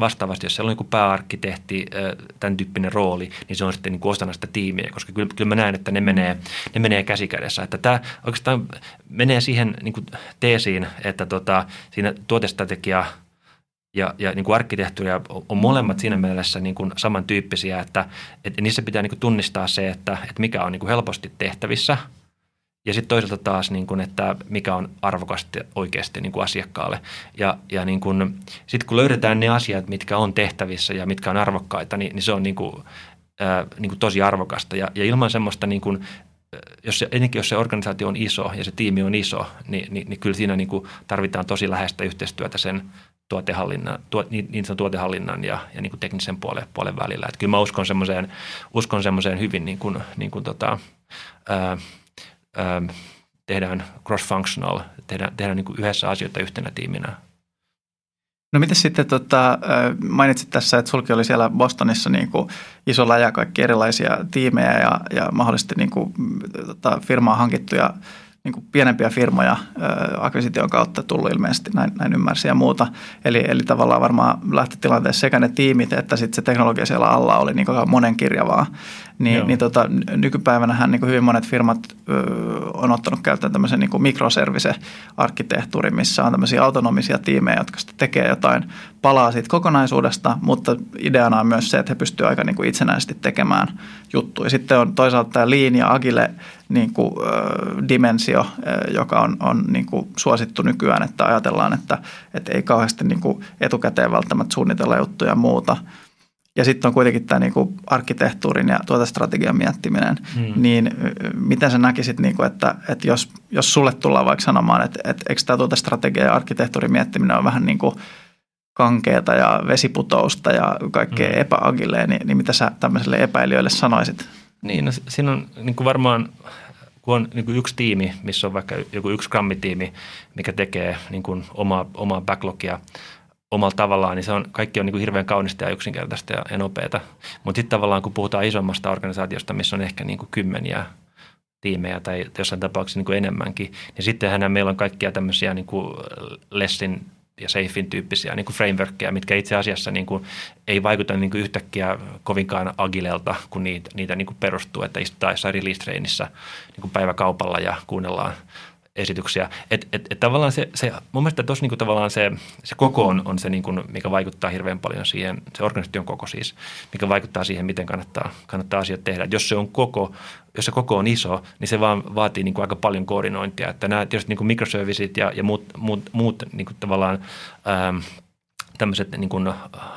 vastaavasti, jos siellä on niin kuin pääarkkitehti, ää, tämän tyyppinen rooli, niin se on sitten niin kuin osana sitä tiimiä, koska kyllä, kyllä mä näen, että ne menee, ne menee käsikädessä. Että tämä oikeastaan menee siihen niin kuin teesiin, että tota, siinä tuotestrategia ja, ja niin kuin arkkitehtuuria on molemmat siinä mielessä niin kuin samantyyppisiä, että, että niissä pitää niin kuin tunnistaa se, että, että mikä on niin kuin helposti tehtävissä ja sitten toisaalta taas, niin kuin, että mikä on arvokasta oikeasti niin kuin asiakkaalle. Ja, ja niin kuin, sitten kun löydetään ne asiat, mitkä on tehtävissä ja mitkä on arvokkaita, niin, niin se on niin kuin, ää, niin kuin tosi arvokasta ja, ja ilman semmoista niin kuin, Jos se, ennenkin jos se organisaatio on iso ja se tiimi on iso, niin, niin, niin kyllä siinä niin kuin tarvitaan tosi läheistä yhteistyötä sen tuotehallinnan, tuo, niin sanon tuotehallinnan ja, ja niin kuin teknisen puolen, puolen välillä. Että kyllä mä uskon semmoiseen, uskon semmoiseen hyvin, niin kuin, niin kuin tota, ää, ää, tehdään cross-functional, tehdään, tehdään niin kuin yhdessä asioita yhtenä tiiminä. No miten sitten, tota, mainitsit tässä, että sulki oli siellä Bostonissa niin kuin iso läjä kaikki erilaisia tiimejä ja, ja mahdollisesti niin kuin, tota, firmaa hankittuja niin kuin pienempiä firmoja akvisition kautta tullut ilmeisesti, näin, näin ymmärsin ja muuta. Eli, eli tavallaan varmaan lähtötilanteessa sekä ne tiimit että sitten se teknologia siellä alla oli niin kuin monenkirjavaa. Niin, niin tota, nykypäivänähän niin kuin hyvin monet firmat ö, on ottanut käyttöön tämmöisen niin kuin mikroservice-arkkitehtuurin, missä on tämmöisiä autonomisia tiimejä, jotka sitten tekee jotain palaa siitä kokonaisuudesta, mutta ideana on myös se, että he pystyvät aika niin kuin itsenäisesti tekemään juttuja. Sitten on toisaalta tämä Lean ja Agile niin kuin, äh, dimensio, äh, joka on, on niin kuin suosittu nykyään, että ajatellaan, että, että ei kauheasti niin kuin etukäteen välttämättä suunnitella juttuja ja muuta. Ja sitten on kuitenkin tämä niinku arkkitehtuurin ja tuotestrategian miettiminen, hmm. niin miten sä näkisit, niinku, että, että jos, jos sulle tullaan vaikka sanomaan, että, että eikö tämä tuotestrategia ja arkkitehtuurin miettiminen on vähän niinku kankeata ja vesiputousta ja kaikkea hmm. epäagileja, niin, niin mitä sä tämmöiselle epäilijöille sanoisit? Niin, no siinä on niinku varmaan, kun on niinku yksi tiimi, missä on vaikka joku yksi grammitiimi, mikä tekee niinku omaa, omaa backlogia, omalla tavallaan, niin se on, kaikki on niin kuin hirveän kaunista ja yksinkertaista ja nopeata. Mutta sitten tavallaan, kun puhutaan isommasta organisaatiosta, missä on ehkä niin kuin kymmeniä tiimejä tai jossain tapauksessa niin kuin enemmänkin, niin sittenhän meillä on kaikkia tämmöisiä niin kuin lessin ja safein tyyppisiä niin kuin frameworkkeja, mitkä itse asiassa niin kuin ei vaikuta niin kuin yhtäkkiä kovinkaan agilelta, kun niitä, niitä niin kuin perustuu, että istutaan jossain release-treenissä niin kuin päiväkaupalla ja kuunnellaan esityksiä. Että et, et tavallaan se, se mun mielestä tuossa niinku tavallaan se, se koko on, on se, niinku, mikä vaikuttaa hirveän paljon siihen, se organisaation koko siis, mikä vaikuttaa siihen, miten kannattaa, kannattaa asiat tehdä. Et jos se on koko, jos se koko on iso, niin se vaan vaatii niinku aika paljon koordinointia. Että nämä tietysti niinku mikroservisit ja, ja muut, muut, muut niinku tavallaan ähm, tämmöiset niinku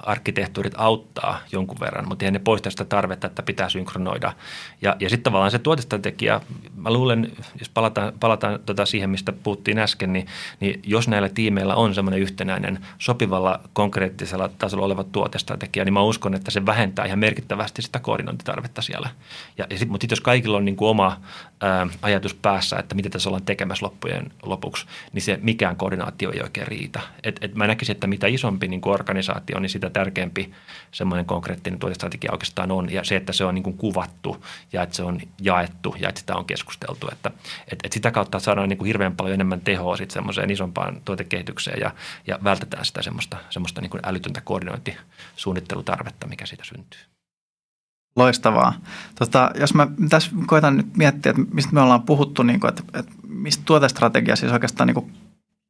arkkitehtuurit auttaa jonkun verran, mutta eihän ne poista sitä tarvetta, että pitää synkronoida. Ja, ja sitten tavallaan se tuotestrategia, mä luulen, jos palataan, palataan tota siihen, mistä puhuttiin äsken, niin, niin jos näillä tiimeillä on semmoinen yhtenäinen sopivalla konkreettisella tasolla oleva tuotestrategia, niin mä uskon, että se vähentää ihan merkittävästi sitä koordinointitarvetta siellä. Ja, ja sit, mutta sitten jos kaikilla on niinku oma ää, ajatus päässä, että mitä tässä ollaan tekemässä loppujen lopuksi, niin se mikään koordinaatio ei oikein riitä. Et, et mä näkisin, että mitä isompi niin kuin organisaatio, niin sitä tärkeämpi semmoinen konkreettinen tuotestrategia oikeastaan on. Ja se, että se on niin kuin kuvattu ja että se on jaettu ja että sitä on keskusteltu. Että, et, et sitä kautta saadaan niin kuin hirveän paljon enemmän tehoa sitten semmoiseen isompaan tuotekehitykseen ja, ja vältetään sitä semmoista, semmoista niin kuin älytöntä koordinointisuunnittelutarvetta, mikä siitä syntyy. Loistavaa. Tota, jos mä tässä koitan nyt miettiä, että mistä me ollaan puhuttu, niin kuin, että, että mistä tuotestrategia siis oikeastaan niin kuin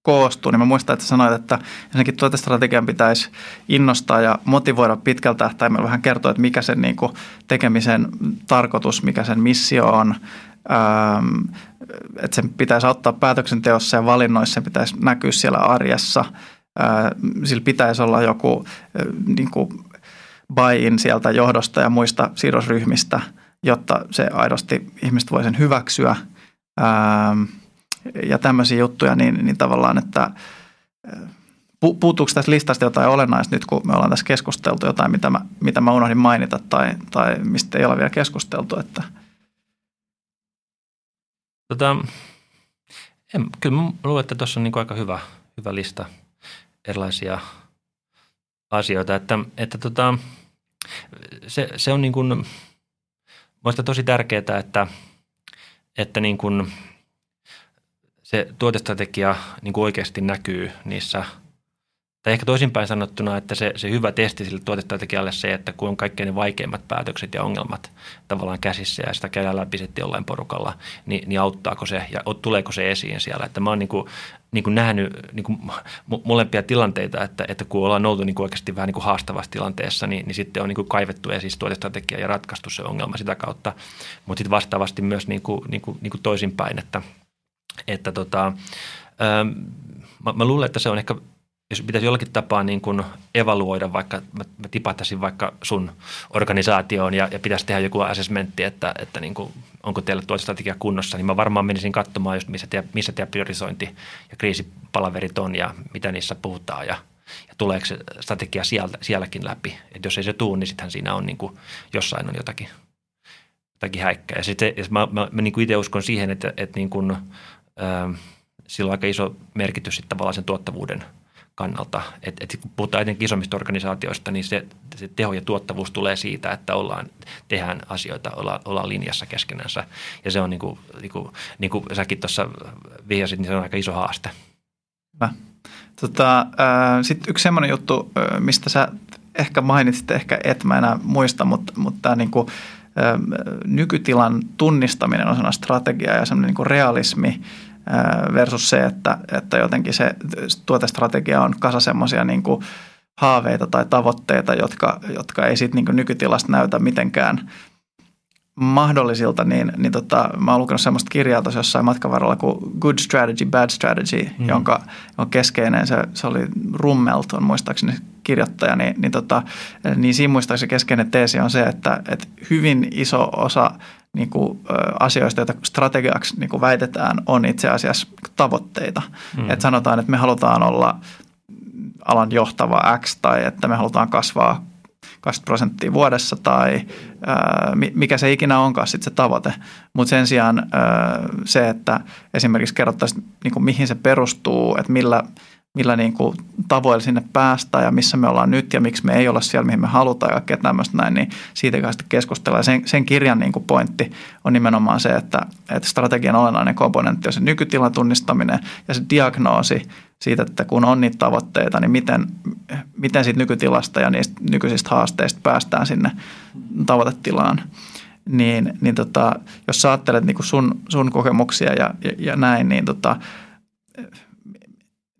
koostuu, niin mä muistan, että sanoit, että ensinnäkin tuotestrategian pitäisi innostaa ja motivoida pitkältä tähtäimellä, vähän kertoa, että mikä sen niin kuin tekemisen tarkoitus, mikä sen missio on, ähm, että sen pitäisi auttaa päätöksenteossa ja valinnoissa, sen pitäisi näkyä siellä arjessa, äh, sillä pitäisi olla joku äh, niin kuin buy-in sieltä johdosta ja muista sidosryhmistä, jotta se aidosti ihmiset voi sen hyväksyä. Ähm, Ja tämmöisiä juttuja, niin, niin tavallaan, että puuttuuko tässä listasta jotain olennaista nyt, kun me ollaan tässä keskusteltu jotain, mitä mä, mitä mä unohdin mainita tai, tai mistä ei ole vielä keskusteltu? Että. Tota, en, kyllä mä luulen, että tuossa on niin kuin aika hyvä, hyvä lista erilaisia asioita, että, että tota, se, se on niin kuin, muista tosi tärkeää, että, että niin kuin se tuotestrategia niin kuin oikeasti näkyy niissä, tai ehkä toisinpäin sanottuna, että se, se hyvä testi sille tuotestrategialle se, että kun on kaikkein ne vaikeimmat päätökset ja ongelmat tavallaan käsissä ja sitä käydään läpi sitten jollain porukalla, niin, niin auttaako se ja tuleeko se esiin siellä. Että mä oon niin kuin, niin kuin nähnyt niin kuin molempia tilanteita, että, että kun ollaan oltu niin kuin oikeasti vähän niin kuin haastavassa tilanteessa, niin, niin sitten on niin kuin kaivettu esiin tuotestrategia ja ratkaistu se ongelma sitä kautta, mutta sitten vastaavasti myös niin kuin, niin kuin, niin kuin toisinpäin, että Että tota, ähm, mä, mä luulen, että se on ehkä, jos pitäisi jollakin tapaa niin kuin evaluoida, vaikka mä, mä tipahtaisin vaikka sun organisaatioon ja, ja pitäisi tehdä joku assessmentti, että, että niin kuin, onko teillä tuotestrategia kunnossa, niin mä varmaan menisin katsomaan just missä teidän missä teidän priorisointi ja kriisipalaverit on ja mitä niissä puhutaan ja, ja tuleeko se strategia sieltä, sielläkin läpi. Että jos ei se tule, niin sittenhän siinä on niin kuin, jossain on jotakin, jotakin häikkää. Ja sitten mä, mä, mä niin kuin itse uskon siihen, että, että niin kuin, sillä on aika iso merkitys sitten tavallaan sen tuottavuuden kannalta. Et, et kun puhutaan etenkin isommista organisaatioista, niin se, se teho ja tuottavuus tulee siitä, että ollaan, tehdään asioita, olla, ollaan linjassa keskenänsä. Ja se on niin kuin, niin kuin, niin kuin säkin tuossa vihjasit, niin se on aika iso haaste. Tota, sitten yksi semmoinen juttu, mistä sä ehkä mainitsit, ehkä et, mä enää muista, mutta, mutta niin kuin nykytilan tunnistaminen osana strategiaa ja semmoinen niin kuin realismi versus se, että, että jotenkin se tuotestrategia on kasa semmoisia niin kuin haaveita tai tavoitteita, jotka, jotka ei sitten niin kuin nykytilasta näytä mitenkään mahdollisilta, niin, niin tota, mä oon lukenut semmoista kirjaa tuossa jossain matkan varrella kuin Good Strategy, Bad Strategy, mm-hmm. jonka on keskeinen, se, se oli Rommelt, on muistaakseni kirjoittaja, niin, niin, tota, niin siinä muistaakseni keskeinen teesi on se, että, että hyvin iso osa niin kuin, asioista, joita strategiaksi niin kuin väitetään, on itse asiassa tavoitteita. Mm-hmm. Että sanotaan, että me halutaan olla alan johtava X tai että me halutaan kasvaa kaksikymmentä prosenttia vuodessa tai ää, mikä se ikinä onkaan sitten se tavoite. Mutta sen sijaan ää, se, että esimerkiksi kerrottaisiin, niinku, mihin se perustuu, että millä, millä niinku, tavoilla sinne päästään ja missä me ollaan nyt ja miksi me ei olla siellä, mihin me halutaan ja kaikkea tämmöistä näin, niin siitä kai sitten keskustellaan. Sen, sen kirjan niinku, pointti on nimenomaan se, että, että strategian olennainen komponentti on se nykytilan tunnistaminen ja se diagnoosi siitä, että kun on niitä tavoitteita, niin miten, miten siitä nykytilasta ja niistä nykyisistä haasteista päästään sinne tavoitetilaan. Niin, niin tota, jos sä ajattelet niin kuin sun, sun kokemuksia ja, ja, ja näin, niin, tota,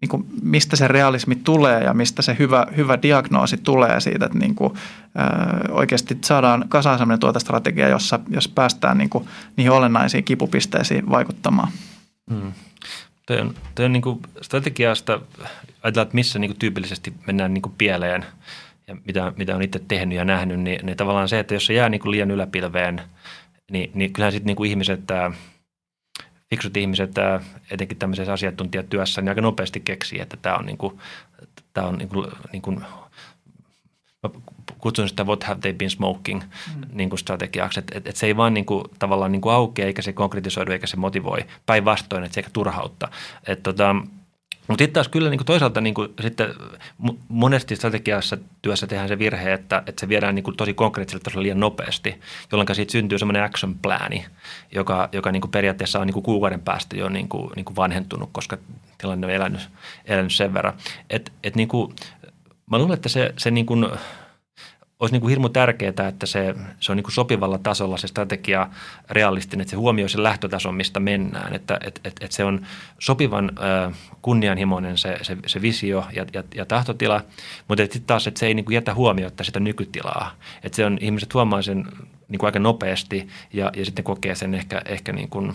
niin kuin mistä se realismi tulee ja mistä se hyvä, hyvä diagnoosi tulee siitä, että niin kuin, ö, oikeasti saadaan kasaan sellainen tuotestrategia, jossa jos päästään niin kuin niihin olennaisiin kipupisteisiin vaikuttamaan. Hmm. Tuo on, on niinku strategiasta, ajatellaan, että missä niinku tyypillisesti mennään niinku pieleen ja mitä, mitä on itse tehnyt ja nähnyt, niin, niin tavallaan se, että jos se jää niinku liian yläpilveen, niin, niin kyllähän sitten niinku ihmiset, ää, fiksut ihmiset, ää, etenkin tämmöisessä asiantuntijatyössä, niin aika nopeasti keksii, että tämä on, niinku, tää on niinku, niinku, mä kutsun sitä what have they been smoking mm. niinku strategiaksi, että et, et se ei vaan niinku, tavallaan niinku aukea, eikä se konkretisoidu, eikä se motivoi. Päinvastoin, että se eikä turhautta. Et, tota, mutta sitten taas kyllä niinku toisaalta niinku, sitten monesti strategiassa työssä tehdään se virhe, että et se viedään niinku tosi konkreettiselle tasolle liian nopeasti, jolloin siitä syntyy semmoinen action plani, joka, joka niinku periaatteessa on niinku kuukauden päästä jo niinku, niinku vanhentunut, koska tilanne on elänyt, elänyt sen verran. Et, et niinku, mä luulen, että se, se niin kuin, olisi niin kuin hirmu tärkeää, että se, se on niin kuin sopivalla tasolla se strategia realistinen, että se huomioi sen lähtötason, mistä mennään, että et, et, et se on sopivan äh, kunnianhimoinen se, se, se visio ja, ja, ja tahtotila, mutta sitten taas, että se ei niin kuin jätä huomiota sitä nykytilaa, että se on, ihmiset huomaa sen niin kuin aika nopeasti ja, ja sitten kokee sen ehkä, ehkä niin kuin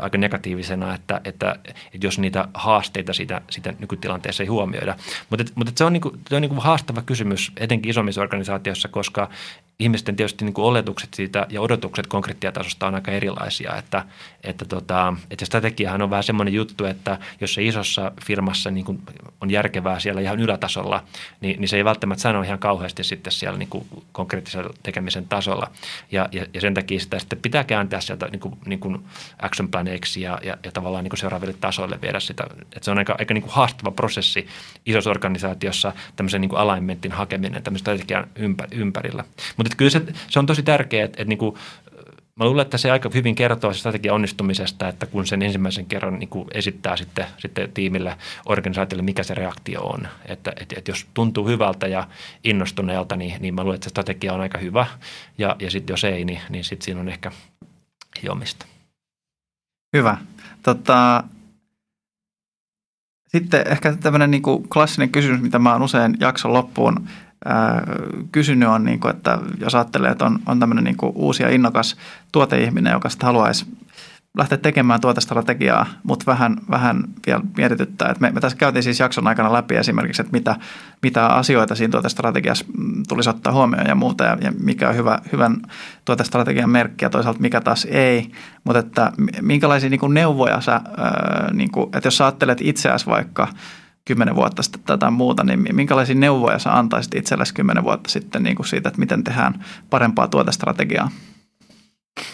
aika negatiivisena, että, että, että jos niitä haasteita sitä, sitä nykytilanteessa ei huomioida. Mutta, mutta se on, niinku, se on niinku haastava kysymys etenkin isommissa organisaatioissa, koska ihmisten tietysti niinku oletukset siitä ja odotukset konkretiatasosta on aika erilaisia. Että, että, tota, että strategiahan on vähän semmoinen juttu, että jos se isossa firmassa niinku on järkevää siellä ihan ylätasolla, niin, niin se ei välttämättä sano ihan kauheasti sitten siellä niinku konkreettisella tekemisen tasolla. Ja, ja, ja sen takia sitä sitten pitää kääntää sieltä niinku, niinku action plan ja, ja, ja tavallaan niin kuin seuraaville tasoille viedä sitä. Et se on aika, aika niin kuin haastava prosessi isossa organisaatiossa tämmöisen niin kuin alignmentin hakeminen tämmöisen strategian ympär, ympärillä. Mutta kyllä se, se on tosi tärkeää, että et niin kuin, mä luulen, että se aika hyvin kertoo se strategian onnistumisesta, että kun sen ensimmäisen kerran niin kuin esittää sitten, sitten tiimille, organisaatiolle, mikä se reaktio on. Että et, et jos tuntuu hyvältä ja innostuneelta, niin, niin mä luulen, että se strategia on aika hyvä ja, ja sitten jos ei, niin, niin sitten siinä on ehkä hiomista. Hyvä. Tota, sitten ehkä tämmöinen niin kuin klassinen kysymys, mitä mä oon usein jakson loppuun ää, kysynyt on, niin kuin, että jos ajattelee, että on, on tämmöinen niin kuin uusi ja innokas tuoteihminen, joka sitten haluaisi lähteä tekemään tuotestrategiaa, mutta vähän, vähän vielä mietityttää. Et me, me tässä käytiin siis jakson aikana läpi esimerkiksi, että mitä, mitä asioita siinä tuotestrategiassa tulisi ottaa huomioon ja muuta ja, ja mikä on hyvä, hyvän tuotestrategian merkki ja toisaalta mikä taas ei. Mutta että minkälaisia niin kuin neuvoja sä, ää, niin kuin, että jos sä ajattelet itseäsi vaikka kymmenen vuotta sitten tätä muuta, niin minkälaisia neuvoja sä antaisit itsellesi kymmenen vuotta sitten niin kuin siitä, että miten tehdään parempaa tuotestrategiaa?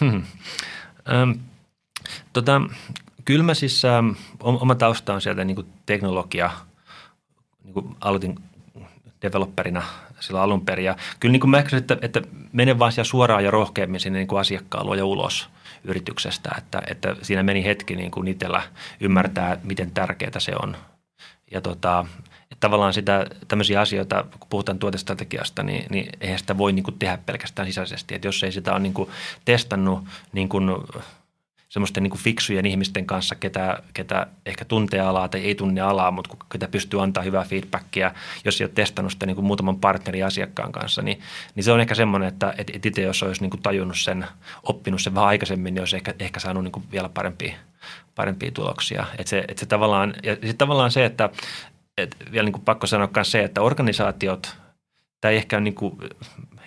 Hmm. Um. Tota, kyllä mä siis, ä, oma tausta on sieltä niin kuin teknologia, niin kuin aloitin developerina silloin alun perin ja kyllä niin kuin mä ehkä, että, että menen vaan siellä suoraan ja rohkeammin sinne niin kuin asiakkaan luo ja ulos yrityksestä, että, että siinä meni hetki niin kuin itsellä ymmärtää, miten tärkeää se on ja tota, tavallaan sitä, tämmöisiä asioita, kun puhutaan tuotestrategiasta, niin, niin eihän sitä voi niin kuin tehdä pelkästään sisäisesti. Että jos ei sitä ole niin kuin testannut niin kuin semmoisten niin kuin fiksujen ihmisten kanssa, ketä, ketä ehkä tuntee alaa tai ei tunne alaa, mutta ketä pystyy antaa hyvää feedbackia, jos ei ole testannut sitä niin kuin muutaman partnerin asiakkaan kanssa, niin, niin se on ehkä semmoinen, että et, et itse jos olisi niin kuin tajunnut sen, oppinut sen vähän aikaisemmin, niin olisi ehkä, ehkä saanut niin kuin vielä parempia, parempia tuloksia. Että se, et se tavallaan, ja sitten tavallaan se, että et vielä niin kuin pakko sanoa myös se, että organisaatiot, tai ehkä niin kuin,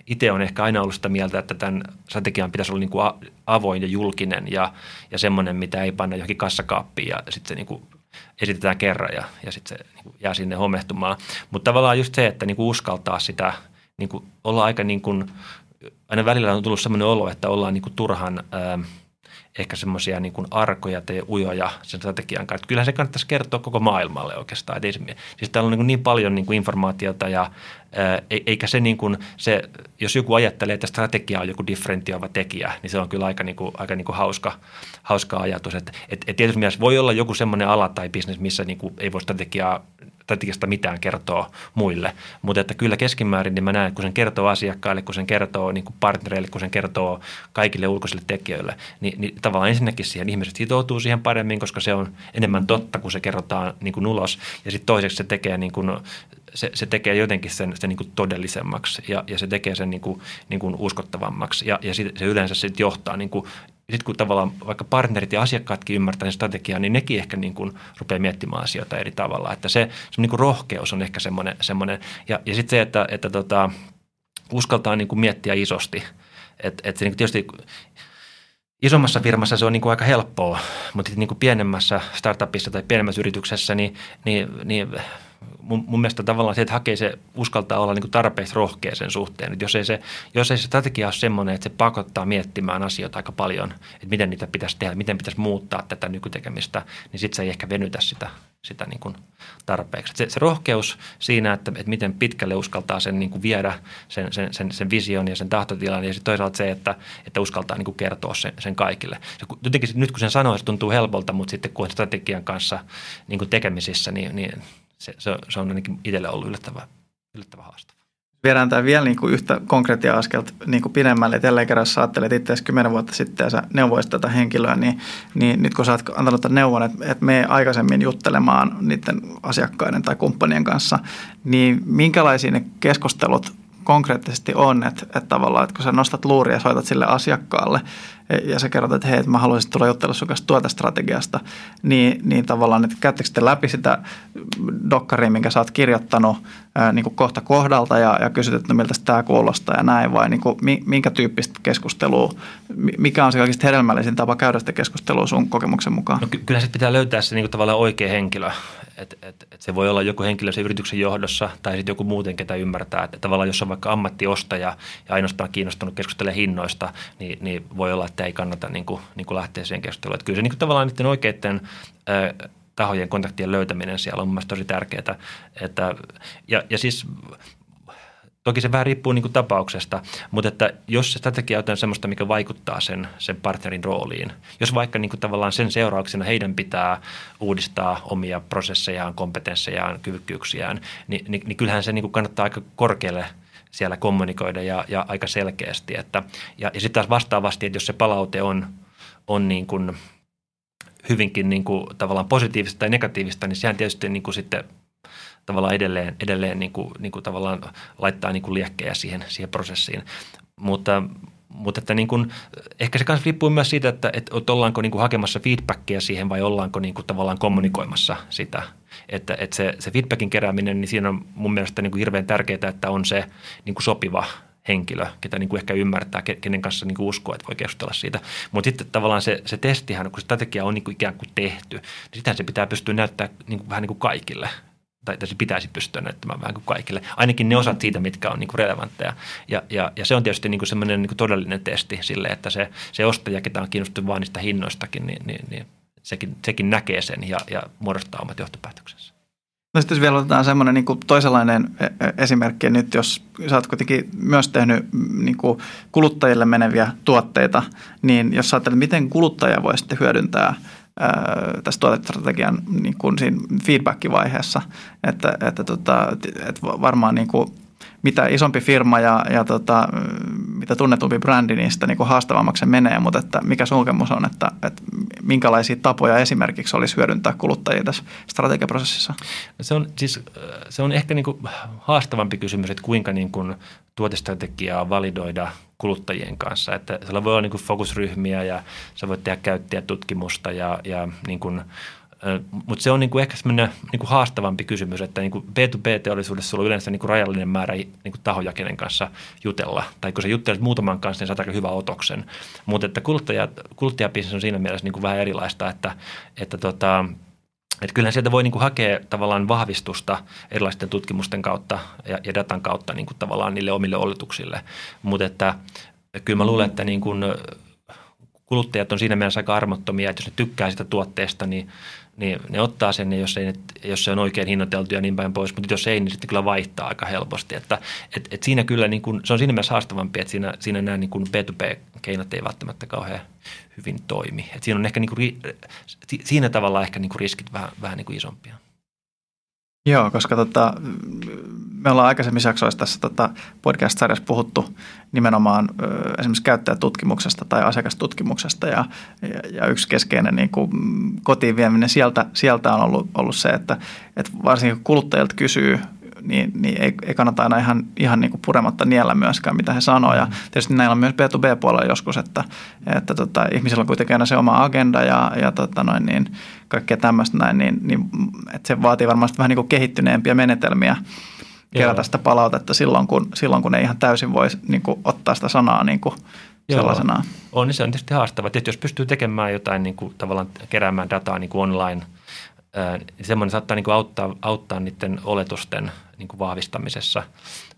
itse olen ehkä aina ollut sitä mieltä, että tämän strategian pitäisi olla niin kuin avoin ja julkinen ja, ja semmoinen, mitä ei panna johonkin kassakaappiin ja sitten niin kuin esitetään kerran ja, ja sitten se niin kuin jää sinne homehtumaan. Mutta tavallaan just se, että niin kuin uskaltaa sitä, niin kuin olla aika niin kuin, aina välillä on tullut semmoinen olo, että ollaan niin kuin turhan ää, ehkä semmoisia niin kuin arkoja tai ujoja sen strategian kanssa. Kyllähän se kannattaisi kertoa koko maailmalle oikeastaan. Et ei, siis täällä on niin, niin paljon niin kuin informaatiota ja ää, e, eikä se niin kuin se, jos joku ajattelee, että strategia on joku differentioiva tekijä, niin se on kyllä aika, niin kuin, aika niin kuin hauska, hauska ajatus. Et, et, et tietysti mielessä voi olla joku semmoinen ala tai bisnes, missä niin kuin ei voi strategiaa, strategiasta mitään kertoa muille, mutta että kyllä keskimäärin niin mä näen, että kun sen kertoo asiakkaille, kun sen kertoo niin kuin partnereille, kun sen kertoo kaikille ulkoisille tekijöille, niin, niin tavallaan ensinnäkin siihen ihmiset sitoutuu siihen paremmin, koska se on enemmän totta, kun se kerrotaan niin kuin ulos ja sitten toiseksi se tekee, niin kuin, se, se tekee jotenkin sen, sen niin kuin todellisemmaksi ja, ja se tekee sen niin kuin, niin kuin uskottavammaksi ja, ja sit, se yleensä sitten johtaa niin kuin sitten kun tavallaan vaikka partnerit ja asiakkaatkin ymmärtää sen strategiaa, niin nekin ehkä niin kuin rupeaa miettimään asioita eri tavalla. Että se, se niin kuin rohkeus on ehkä semmoinen, semmoinen. Ja, ja sitten se, että, että tota, uskaltaa niin kuin miettiä isosti. Et, et se niin kuin tietysti isommassa firmassa se on niin kuin aika helppoa, mutta niin kuin pienemmässä startupissa tai pienemmässä yrityksessä, niin, niin, niin mun, mun mielestä tavallaan se, että hakee se, uskaltaa olla niin kuin tarpeeksi rohkea sen suhteen. Että jos ei se, jos ei se strategia ole semmoinen, että se pakottaa miettimään asioita aika paljon, että miten niitä pitäisi tehdä, miten pitäisi muuttaa tätä nykytekemistä, niin sitten se ei ehkä venytä sitä, sitä niin kuin tarpeeksi. Se, se rohkeus siinä, että, että miten pitkälle uskaltaa sen niin kuin viedä, sen, sen, sen, sen vision ja sen tahtotilan, ja sitten toisaalta se, että, että uskaltaa niin kuin kertoa sen, sen kaikille. Se, jotenkin nyt kun sen sanoo, se tuntuu helpolta, mutta sitten kun on strategian kanssa niin kuin tekemisissä, niin, niin Se, se, se on ainakin itselle ollut yllättävä, yllättävä haaste. Viedään tämä vielä niin kuin yhtä konkreettia askelta niin kuin pidemmälle. Et jälleen kerran, jos sä ajattelet itseäsi kymmenen vuotta sitten ja sä neuvoisit tätä henkilöä, niin, niin nyt kun sä oot antanut tämän neuvon, että, että mene aikaisemmin juttelemaan niiden asiakkaiden tai kumppanien kanssa, niin minkälaisia ne keskustelut konkreettisesti on, että, että tavallaan, että kun sä nostat luuria ja soitat sille asiakkaalle ja sä kerrot, että hei, että mä haluaisin tulla juttelemaan sun kanssa tuotestrategiasta, niin, niin tavallaan, että käyttekö te läpi sitä dokkaria, minkä sä oot kirjoittanut ää, niin kuin kohta kohdalta ja, ja kysyt, että no miltä tämä kuulostaa ja näin, vai niin kuin, minkä tyyppistä keskustelua, mikä on se kaikista hedelmällisin tapa käydä sitä keskustelua sun kokemuksen mukaan? No ky- kyllä sitten pitää löytää se niin kuin tavallaan oikea henkilö. Et, et, et se voi olla joku henkilö sen yrityksen johdossa tai sitten joku muuten, ketä ymmärtää. Et tavallaan jos on vaikka ammattiostaja ja ainoastaan kiinnostunut keskustelemaan hinnoista, niin, niin voi olla, että ei kannata niin kuin, niin kuin lähteä siihen keskusteluun. Et kyllä se niin kuin tavallaan niiden oikeiden ö, tahojen kontaktien löytäminen siellä on mun mielestä tosi tärkeää. Että, ja, ja siis toki se vähän riippuu niin kuin tapauksesta, mutta että jos se strategia on jotain sellaista, mikä vaikuttaa sen, sen partnerin rooliin, jos vaikka niin kuin tavallaan sen seurauksena heidän pitää uudistaa omia prosessejaan, kompetenssejaan, kyvykkyyksiään, niin, niin, niin kyllähän se niin kuin kannattaa aika korkealle siellä kommunikoida ja, ja aika selkeästi. Että, ja ja sitten taas vastaavasti, että jos se palaute on, on niin kuin hyvinkin niin kuin tavallaan positiivista tai negatiivista, niin sehän tietysti niin kuin sitten tavallaan edelleen, edelleen niin kuin, niin kuin tavallaan laittaa niin kuin liekkejä siihen, siihen prosessiin. Mutta, mutta että niin kuin, ehkä se kanssa riippuu myös siitä, että, että ollaanko niin kuin hakemassa feedbackia siihen vai ollaanko niin kuin tavallaan kommunikoimassa sitä. Että, että se, se feedbackin kerääminen, niin siinä on mun mielestä niin kuin hirveän tärkeää, että on se niin kuin sopiva henkilö, ketä niin kuin ehkä ymmärtää, kenen kanssa niin kuin uskoo, että voi keskustella siitä. Mutta sitten tavallaan se, se testihän, kun se strategia on niin kuin ikään kuin tehty, niin sitähän se pitää pystyä näyttämään niin kuin, vähän niin kuin kaikille. Tai se pitäisi pystyä näyttämään vähän kuin kaikille. Ainakin ne osat siitä, mitkä on niin kuin relevantteja. Ja, ja, ja se on tietysti niin kuin semmoinen niin kuin todellinen testi sille, että se, se ostaja, ketä on kiinnostunut vaan niistä hinnoistakin, niin, niin, niin sekin, sekin näkee sen ja, ja muodostaa omat johtopäätöksensä. No sitten jos vielä otetaan semmoinen niin kuin toisenlainen esimerkki, nyt jos sä oot kuitenkin myös tehnyt niin kuin kuluttajille meneviä tuotteita, niin jos sä ajattelet, miten kuluttaja voi sitten hyödyntää tässä tuotestrategian niin kuin siinä feedback-vaiheessa, että, että, tota, että varmaan niin kuin mitä isompi firma ja, ja tota, mitä tunnetumpi brändi, niin sitä niin kuin haastavammaksi se menee, mutta että mikä sulkemus on, että, että minkälaisia tapoja esimerkiksi olisi hyödyntää kuluttajia tässä strategiaprosessissa? Se on, siis, se on ehkä niin kuin haastavampi kysymys, että kuinka niin kuin tuotestrategiaa validoida kuluttajien kanssa. Että siellä voi olla niin kuin fokusryhmiä ja sä voit tehdä käyttäjätutkimusta ja, ja niin kuin mutta se on niinku ehkä semmoinen niinku haastavampi kysymys, että niinku B to B-teollisuudessa on yleensä niinku rajallinen määrä niinku tahoja, kenen kanssa jutella. Tai kun sä juttelet muutaman kanssa, niin saat aika hyvän otoksen. Mutta kuluttaja, kuluttajabisnes on siinä mielessä niinku vähän erilaista, että, että tota, et kyllähän sieltä voi niinku hakea tavallaan vahvistusta erilaisten tutkimusten kautta ja, ja datan kautta niinku tavallaan niille omille oletuksille. Mutta kyllä mä luulen, että niinku kuluttajat on siinä mielessä aika armottomia, että jos ne tykkää sitä tuotteesta, niin niin ne ottaa sen, ja jos, ei, jos se on oikein hinnoiteltu ja niin päin pois, mutta jos ei, niin sitten kyllä vaihtaa aika helposti. Että, et, et siinä kyllä niin kun, se on siinä mielessä haastavampi, että siinä, siinä nämä niin kun B to B-keinot ei välttämättä kauhean hyvin toimi. Et siinä on ehkä niin kun, siinä tavalla ehkä niin kun riskit vähän, vähän niin kun isompia. Joo, koska tota, me ollaan aikaisemmissa jaksoissa tässä tota podcast-sarjassa puhuttu nimenomaan ö, esimerkiksi käyttäjätutkimuksesta tai asiakastutkimuksesta ja, ja, ja yksi keskeinen niin kuin kotiin vieminen sieltä, sieltä on ollut, ollut se, että, että varsinkin kun kuluttajilta kysyy, niin, niin ei, ei kannata aina ihan, ihan niin kuin purematta niellä myöskään, mitä he sanoo. Ja tietysti näillä on myös B to B-puolella joskus, että, että tota, ihmisillä on kuitenkin aina se oma agenda ja, ja tota noin, niin kaikkea tämmöistä näin, niin, niin että se vaatii varmasti vähän niin kuin kehittyneempiä menetelmiä kerätä sitä palautetta silloin, kun, silloin, kun ei ihan täysin voi niin kuin ottaa sitä sanaa niin kuin sellaisenaan. On, niin se on tietysti haastavaa. Tietysti jos pystyy tekemään jotain, niin kuin, tavallaan keräämään dataa niin kuin online – semmoinen saattaa niin kuin auttaa, auttaa niiden oletusten niin kuin vahvistamisessa,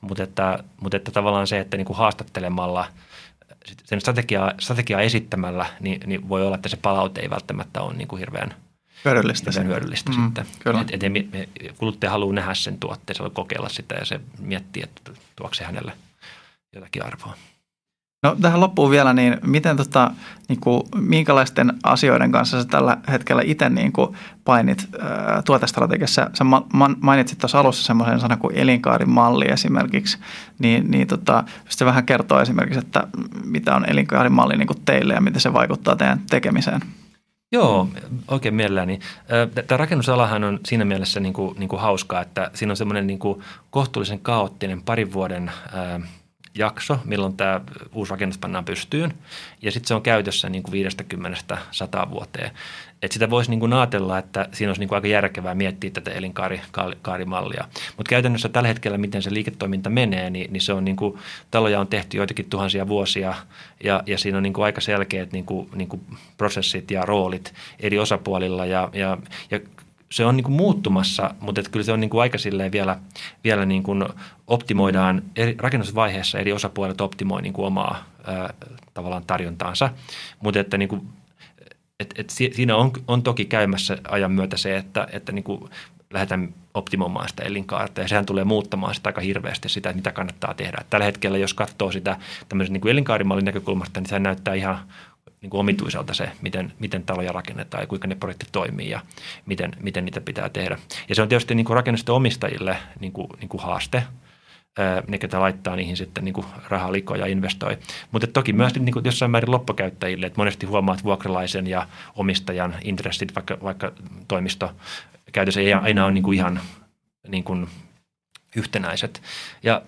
mutta että, mutta että tavallaan se, että niin kuin haastattelemalla, sen strategiaa, strategiaa esittämällä, niin, niin voi olla, että se palaute ei välttämättä ole niin kuin hirveän hyödyllistä, hirveän hyödyllistä mm, sitten. Et, et me, me, kuluttaja haluaa nähdä sen tuotteen, se voi kokeilla sitä ja se miettii, että tuoko se hänelle jotakin arvoa. No tähän loppuun vielä, niin miten tota, niin kuin, minkälaisten asioiden kanssa sä tällä hetkellä itse niin kuin painit ää, tuotestrategiassa? Sä ma- ma- mainitsit tuossa alussa semmoisen sanan kuin elinkaarimalli esimerkiksi, niin, niin tota, sitten vähän kertoo esimerkiksi, että mitä on elinkaarimalli niin kuin teille ja miten se vaikuttaa teidän tekemiseen? Joo, oikein mielelläni. Tämä rakennusalahan on siinä mielessä niin kuin, niin kuin hauskaa, että siinä on semmoinen niin kuin kohtuullisen kaoottinen parin vuoden ää, jakso, milloin tämä uusi rakennus pannaan pystyyn, ja sitten se on käytössä niin kuin viidestäkymmenestä sataan vuoteen. Et sitä voisi niin kuin ajatella, että siinä olisi niin kuin aika järkevää miettiä tätä elinkaarimallia. Mutta käytännössä tällä hetkellä, miten se liiketoiminta menee, niin, niin se on niin kuin, taloja on tehty joitakin tuhansia vuosia, ja, ja siinä on niin kuin aika selkeät niin kuin, niin kuin prosessit ja roolit eri osapuolilla, ja, ja, ja se on niin kuin muuttumassa, mutta kyllä se on niin kuin aika silleen vielä, vielä niin kuin optimoidaan eri, rakennusvaiheessa eri osapuolet optimoi niin kuin omaa ää, tavallaan tarjontaansa, mutta että niin kuin, et, et siinä on, on toki käymässä ajan myötä se, että, että niin kuin lähdetään optimoimaan sitä elinkaarta ja sehän tulee muuttamaan sitä aika hirveästi sitä, että mitä kannattaa tehdä. Tällä hetkellä jos katsoo sitä tämmöisen niin kuin elinkaarimallin näkökulmasta, niin se näyttää ihan niin kuin omituiselta se, miten, miten taloja rakennetaan ja kuinka ne projektit toimii ja miten, miten niitä pitää tehdä. Ja se on tietysti niin kuin rakennusten omistajille niin kuin, niin kuin haaste, ne ketä laittaa niihin sitten niin kuin rahaa likoon ja investoi. Mutta toki myös niin kuin jossain määrin loppukäyttäjille, että monesti huomaat vuokralaisen ja omistajan intressit, vaikka, vaikka toimistokäytössä ei aina ole niin kuin ihan niin kuin yhtenäiset. Ja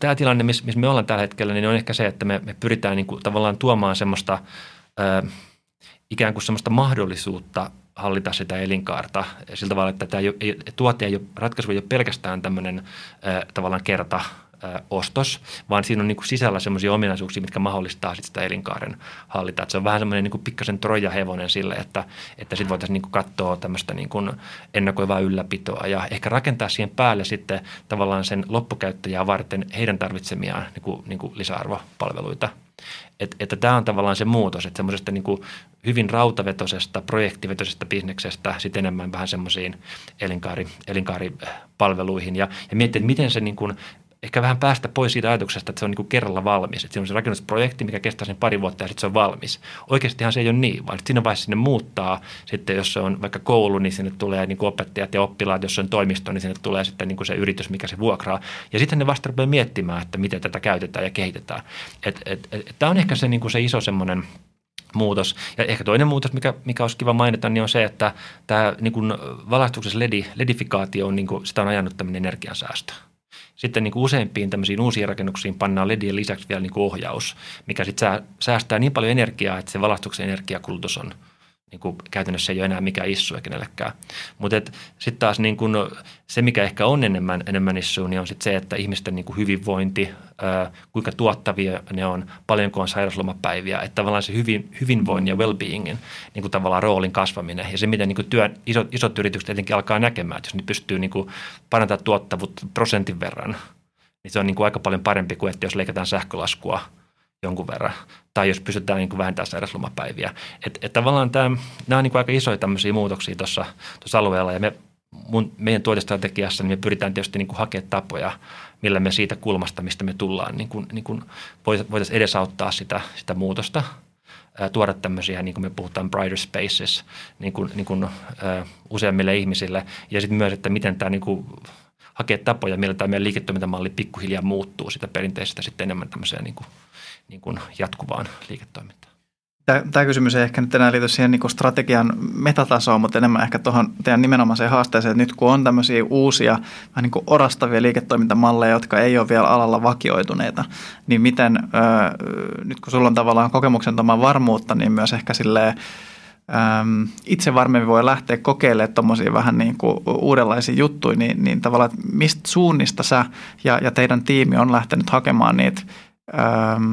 tämä tilanne, missä me ollaan tällä hetkellä, niin on ehkä se, että me, me pyritään niin kuin tavallaan tuomaan semmoista ö, ikään kuin semmoista mahdollisuutta hallita sitä elinkaarta sillä tavalla, että tämä ei, ei, tuote ei ole, ratkaisu ei ole pelkästään tämmöinen ö, tavallaan kerta ö, ostos, vaan siinä on niin kuin sisällä semmoisia ominaisuuksia, mitkä mahdollistaa sit sitä elinkaaren hallita. Et se on vähän semmoinen niin kuin pikkasen trojahevonen sille, että, että sitten voitaisiin niin kuin katsoa tämmöistä niin kuin ennakoivaa ylläpitoa ja ehkä rakentaa siihen päälle sitten tavallaan sen loppukäyttäjää varten heidän tarvitsemiaan niin kuin, niin kuin lisäarvopalveluita. Että, että tämä on tavallaan se muutos, että semmoisesta niin kuin hyvin rautavetoisesta, projektivetoisesta bisneksestä sitten enemmän vähän semmoisiin elinkaari, elinkaaripalveluihin ja, ja miettiä, että miten se niin kuin ehkä vähän päästä pois siitä ajatuksesta, että se on niin kuin kerralla valmis. Että siinä on se rakennusprojekti, mikä kestää sen pari vuotta ja sitten se on valmis. Oikeastihan se ei ole niin, vaan siinä vaiheessa sinne muuttaa. Sitten jos se on vaikka koulu, niin sinne tulee niin kuin opettajat ja oppilaat. Jos se on toimisto, niin sinne tulee sitten niin kuin se yritys, mikä se vuokraa. Ja sitten ne vasta rupeaa miettimään, että miten tätä käytetään ja kehitetään. Et, et, et, tämä on ehkä se, niin kuin se iso semmoinen muutos. Ja ehkä toinen muutos, mikä, mikä olisi kiva mainita, niin on se, että tämä niin kuin valaistuksessa ledi, ledifikaatio on, niin kuin, sitä on ajanut tämmöinen energiansäästö. Sitten niin kuin useimpiin tämmöisiin uusiin rakennuksiin pannaan ledien lisäksi vielä niin kuin ohjaus, mikä sitten säästää niin paljon energiaa, että se valaistuksen energiakulutus on niin kuin käytännössä ei ole enää mikään issue kenellekään. Mutta sitten taas niin kuin se, mikä ehkä on enemmän, enemmän issue, niin on sitten se, että ihmisten niin kuin hyvinvointi, ää, kuinka tuottavia ne on, paljonko on sairauslomapäiviä, että tavallaan se hyvin, hyvinvoinnin ja well-beingin niin kuin tavallaan roolin kasvaminen ja se, miten niin kuin työ, isot, isot yritykset etenkin alkaa näkemään, että jos ne pystyy niin kuin parantamaan tuottavuutta prosentin verran, niin se on niin kuin aika paljon parempi kuin, että jos leikataan sähkölaskua jonkun verran, tai jos pystytään niin kuin vähentämään sairauslomapäiviä. Et, et tavallaan tämä, nämä on niin kuin aika isoja tämmöisiä muutoksia tuossa, tuossa alueella, ja me, mun, meidän tuotestrategiassa niin me pyritään tietysti niin kuin hakemaan tapoja, millä me siitä kulmasta, mistä me tullaan, niin kuin, niin kuin voitaisiin edesauttaa sitä, sitä muutosta, ää, tuoda tämmöisiä, niin kuin me puhutaan brighter spaces, niin kuin, niin kuin, ää, useammille ihmisille, ja sitten myös, että miten tämä niin kuin hakee tapoja, millä tämä meidän liiketoimintamalli pikkuhiljaa muuttuu sitä perinteisestä sitten enemmän tämmöiseen niin kuin, niin kuin jatkuvaan liiketoimintaan. Tämä kysymys ei ehkä nyt enää liity siihen niin kuin strategian metatasoon, mutta enemmän ehkä tuohon teidän nimenomaiseen haasteeseen, että nyt kun on tämmöisiä uusia, vähän niin kuin orastavia liiketoimintamalleja, jotka ei ole vielä alalla vakioituneita, niin miten, äh, nyt kun sulla on tavallaan kokemuksentoman varmuutta, niin myös ehkä silleen, itse varmemmin voi lähteä kokeilemaan tuommoisia vähän niin kuin uudenlaisia juttuja, niin, niin tavallaan, että mistä suunnista sä ja, ja teidän tiimi on lähtenyt hakemaan niitä, ähm,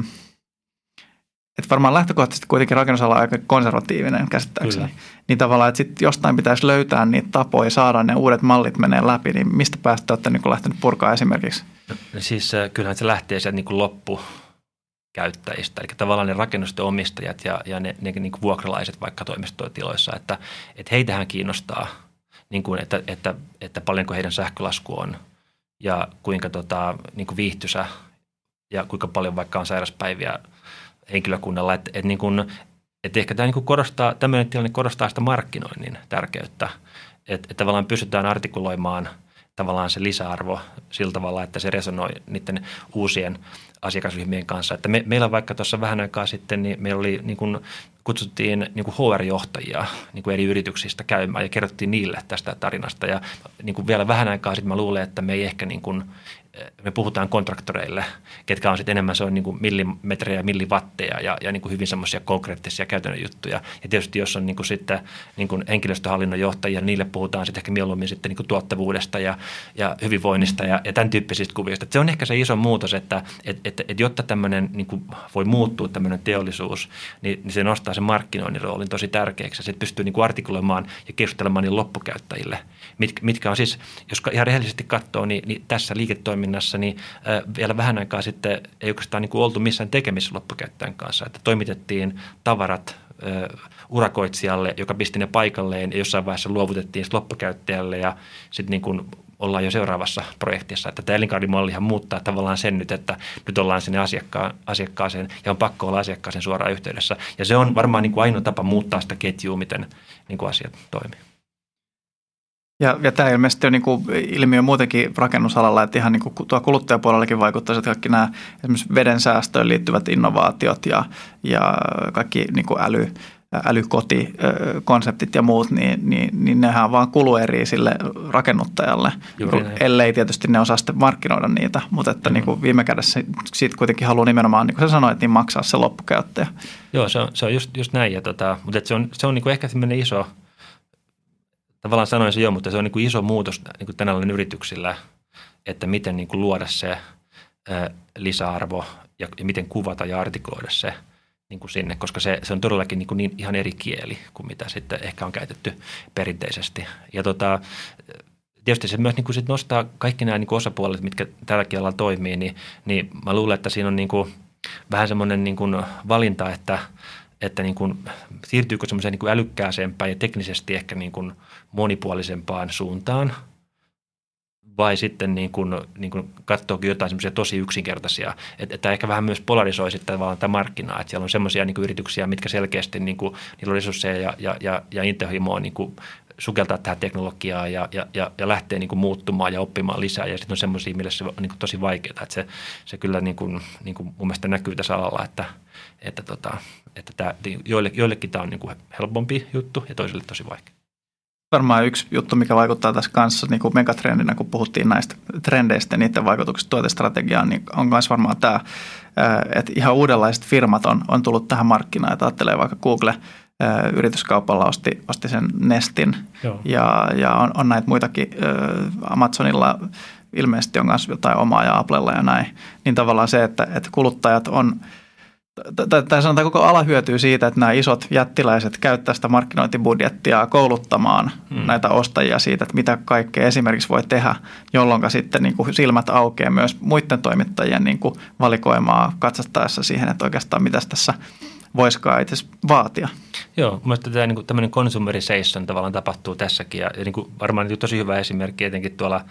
että varmaan lähtökohtaisesti kuitenkin rakennusala on aika konservatiivinen käsittääkseni, Kyllä. niin tavallaan, että sitten jostain pitäisi löytää niitä tapoja, saada ne uudet mallit menee läpi, niin mistä päästä olette niin kuin lähtenyt purkaa esimerkiksi? No, siis kyllähän se lähtee sieltä niin kuin loppu. Käyttäjistä, eli tavallaan ne rakennusten omistajat ja, ja ne, ne niin kuin vuokralaiset vaikka toimistotiloissa, että, että heitähän kiinnostaa, niin kuin, että, että, että paljonko heidän sähkölasku on ja kuinka tota, niin kuin viihtyisä ja kuinka paljon vaikka on sairaspäiviä henkilökunnalla. Että, että, niin kuin, että ehkä tämä niin kuin korostaa, tämmöinen tilanne korostaa sitä markkinoinnin tärkeyttä, että, että tavallaan pystytään artikuloimaan tavallaan se lisäarvo sillä tavalla, että se resonoi niiden uusien asiakasryhmien kanssa. Että me, meillä vaikka tuossa vähän aikaa sitten, niin meillä oli niin kuin, kutsuttiin niin kuin H R-johtajia niin kuin eri yrityksistä käymään ja kerrottiin niille tästä tarinasta. Ja niin kuin vielä vähän aikaa sitten mä luulen, että me ei ehkä niin kuin, me puhutaan kontraktoreille, ketkä on sitten enemmän se on niin kuin millimetrejä, millivatteja ja, ja niin kuin hyvin semmoisia konkreettisia käytännön juttuja. Ja tietysti jos on niin kuin sitten niin kuin henkilöstöhallinnon johtajia, niin niille puhutaan sitten ehkä mieluummin sitten niin kuin tuottavuudesta ja, ja hyvinvoinnista ja, ja tämän tyyppisistä kuvioista. Että se on ehkä se iso muutos, että et, et, et, jotta tämmöinen niin kuin voi muuttua tämmöinen teollisuus, niin, niin se nostaa sen markkinoinnin roolin tosi tärkeäksi. Se pystyy niin kuin artikuloimaan ja keskustelemaan niin loppukäyttäjille, Mit, mitkä on siis, jos ihan rehellisesti katsoo, niin, niin tässä liiketoiminta niin vielä vähän aikaa sitten ei oikeastaan niin kuin oltu missään tekemisissä loppukäyttäjän kanssa, että toimitettiin tavarat urakoitsijalle, joka pisti ne paikalleen ja jossain vaiheessa luovutettiin loppukäyttäjälle ja sitten niin kuin ollaan jo seuraavassa projektissa, että tämä elinkaarimallihan muuttaa tavallaan sen nyt, että nyt ollaan sinne asiakkaan, asiakkaaseen ja on pakko olla asiakkaaseen suoraan yhteydessä ja se on varmaan niin kuin ainoa tapa muuttaa sitä ketjua, miten niin kuin asiat toimii. Ja, ja tämä ilmeisesti on niin kuin ilmiö muutenkin rakennusalalla, että ihan niin kuin tuo kuluttajapuolellakin vaikuttaa, että kaikki nämä esimerkiksi veden säästöön liittyvät innovaatiot ja, ja kaikki niin kuin äly, älykotikonseptit ja muut, niin, niin, niin nehän vaan kuluu eri sille rakennuttajalle, Juuri, ellei tietysti ne osaa sitten markkinoida niitä, mutta että mm-hmm. niin kuin viime kädessä siitä kuitenkin haluaa nimenomaan, niin kuin sä sanoit, niin maksaa se loppukäyttäjä. Joo, se on, se on just, just näin, ja tota, mutta se on, se on niin kuin ehkä sellainen iso... Tavallaan sanoin se jo, mutta se on niin kuin iso muutos niin kuin tänään yrityksillä, että miten niin kuin luoda se ää, lisäarvo ja, ja miten kuvata ja artikuloida se niin kuin sinne, koska se, se on todellakin niin kuin niin, ihan eri kieli kuin mitä sitten ehkä on käytetty perinteisesti. Ja tota, tietysti se myös niin kuin sit nostaa kaikki nämä niin kuin osapuolet, mitkä tälläkin alalla toimii, niin, niin mä luulen, että siinä on niin kuin vähän semmoinen niin kuin valinta, että että niin kuin, siirtyykö semmoiseen niin kuin älykkääsempään ja teknisesti ehkä niin kuin monipuolisempaan suuntaan vai sitten niin kuin, niin kuin katsoakin jotain semmoisia tosi yksinkertaisia. Että et tämä ehkä vähän myös polarisoi sitten vaan tätä markkinaa, että siellä on semmoisia niin kuin yrityksiä, mitkä selkeästi niin kuin, niillä on resursseja ja, ja, ja, ja intohimoa niin kuin sukeltaa tähän teknologiaa ja, ja, ja, ja lähtee niin kuin muuttumaan ja oppimaan lisää. Ja sitten on semmoisia, millä se on niin kuin tosi vaikeaa. Että se, se kyllä niin kuin, niin kuin mun mielestä näkyy tässä alalla, että, että, tota, että tämä, joillekin tämä on niin kuin helpompi juttu ja toisille tosi vaikea. Varmaan yksi juttu, mikä vaikuttaa tässä kanssa niin kuin megatrendinä, kun puhuttiin näistä trendeistä ja niiden vaikutuksista tuotestrategiaan, niin on myös varmaan tämä, että ihan uudenlaiset firmat on, on tullut tähän markkinaan. Että ajattelee vaikka Google yrityskaupalla osti, osti sen Nestin ja, ja on, on näitä muitakin. Amazonilla ilmeisesti on myös jotain omaa ja Applella ja näin. Niin tavallaan se, että, että kuluttajat on... Tai sanotaan, koko ala hyötyy siitä, että nämä isot jättiläiset käyttävät sitä markkinointibudjettia kouluttamaan hmm. näitä ostajia siitä, että mitä kaikkea esimerkiksi voi tehdä, jolloin sitten niin kuin silmät aukeaa myös muiden toimittajien niin kuin valikoimaa katsottaessa siihen, että oikeastaan mitäs tässä voisikaan itse vaatia. Joo, mielestäni tämä, niin kuin, tämmöinen consumerization tavallaan tapahtuu tässäkin ja niin kuin, varmaan niin kuin tosi hyvä esimerkki etenkin tuolla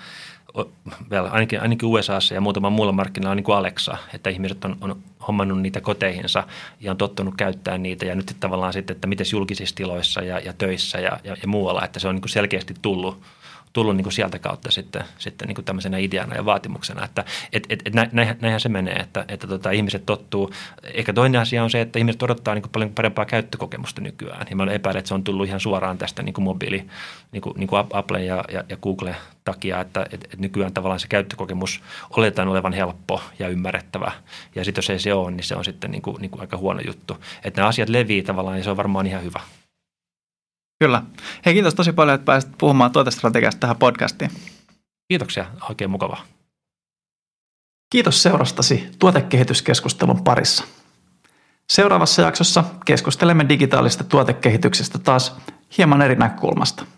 vielä ainakin, ainakin U S A:ssa ja muutama muulla markkinalla on niin kuin Alexa, että ihmiset on, on hommannut niitä koteihinsa ja on tottunut käyttää niitä ja nyt tavallaan sitten, että miten julkisissa tiloissa ja, ja töissä ja, ja, ja muualla, että se on niin kuin selkeästi tullut, tullut niin kuin sieltä kautta sitten, sitten niin kuin tämmöisenä ideana ja vaatimuksena, että et, et, et näinhän, näinhän se menee, että, että tota, ihmiset tottuu. Ehkä toinen asia on se, että ihmiset odottaa niin kuin paljon parempaa käyttökokemusta nykyään ja mä epäilen, että se on tullut ihan suoraan tästä niin kuin mobiili, niin kuin, niin kuin Apple ja, ja, ja Google takia, että et, et nykyään tavallaan se käyttökokemus oletetaan olevan helppo ja ymmärrettävä. Ja sitten jos ei se ole, niin se on sitten niin kuin, niin kuin aika huono juttu. Että nämä asiat levii tavallaan ja se on varmaan ihan hyvä. Kyllä. Hei, kiitos tosi paljon, että pääsit puhumaan tuotestrategiasta tähän podcastiin. Kiitoksia. Oikein mukavaa. Kiitos seurastasi tuotekehityskeskustelun parissa. Seuraavassa jaksossa keskustelemme digitaalista tuotekehityksestä taas hieman eri näkökulmasta.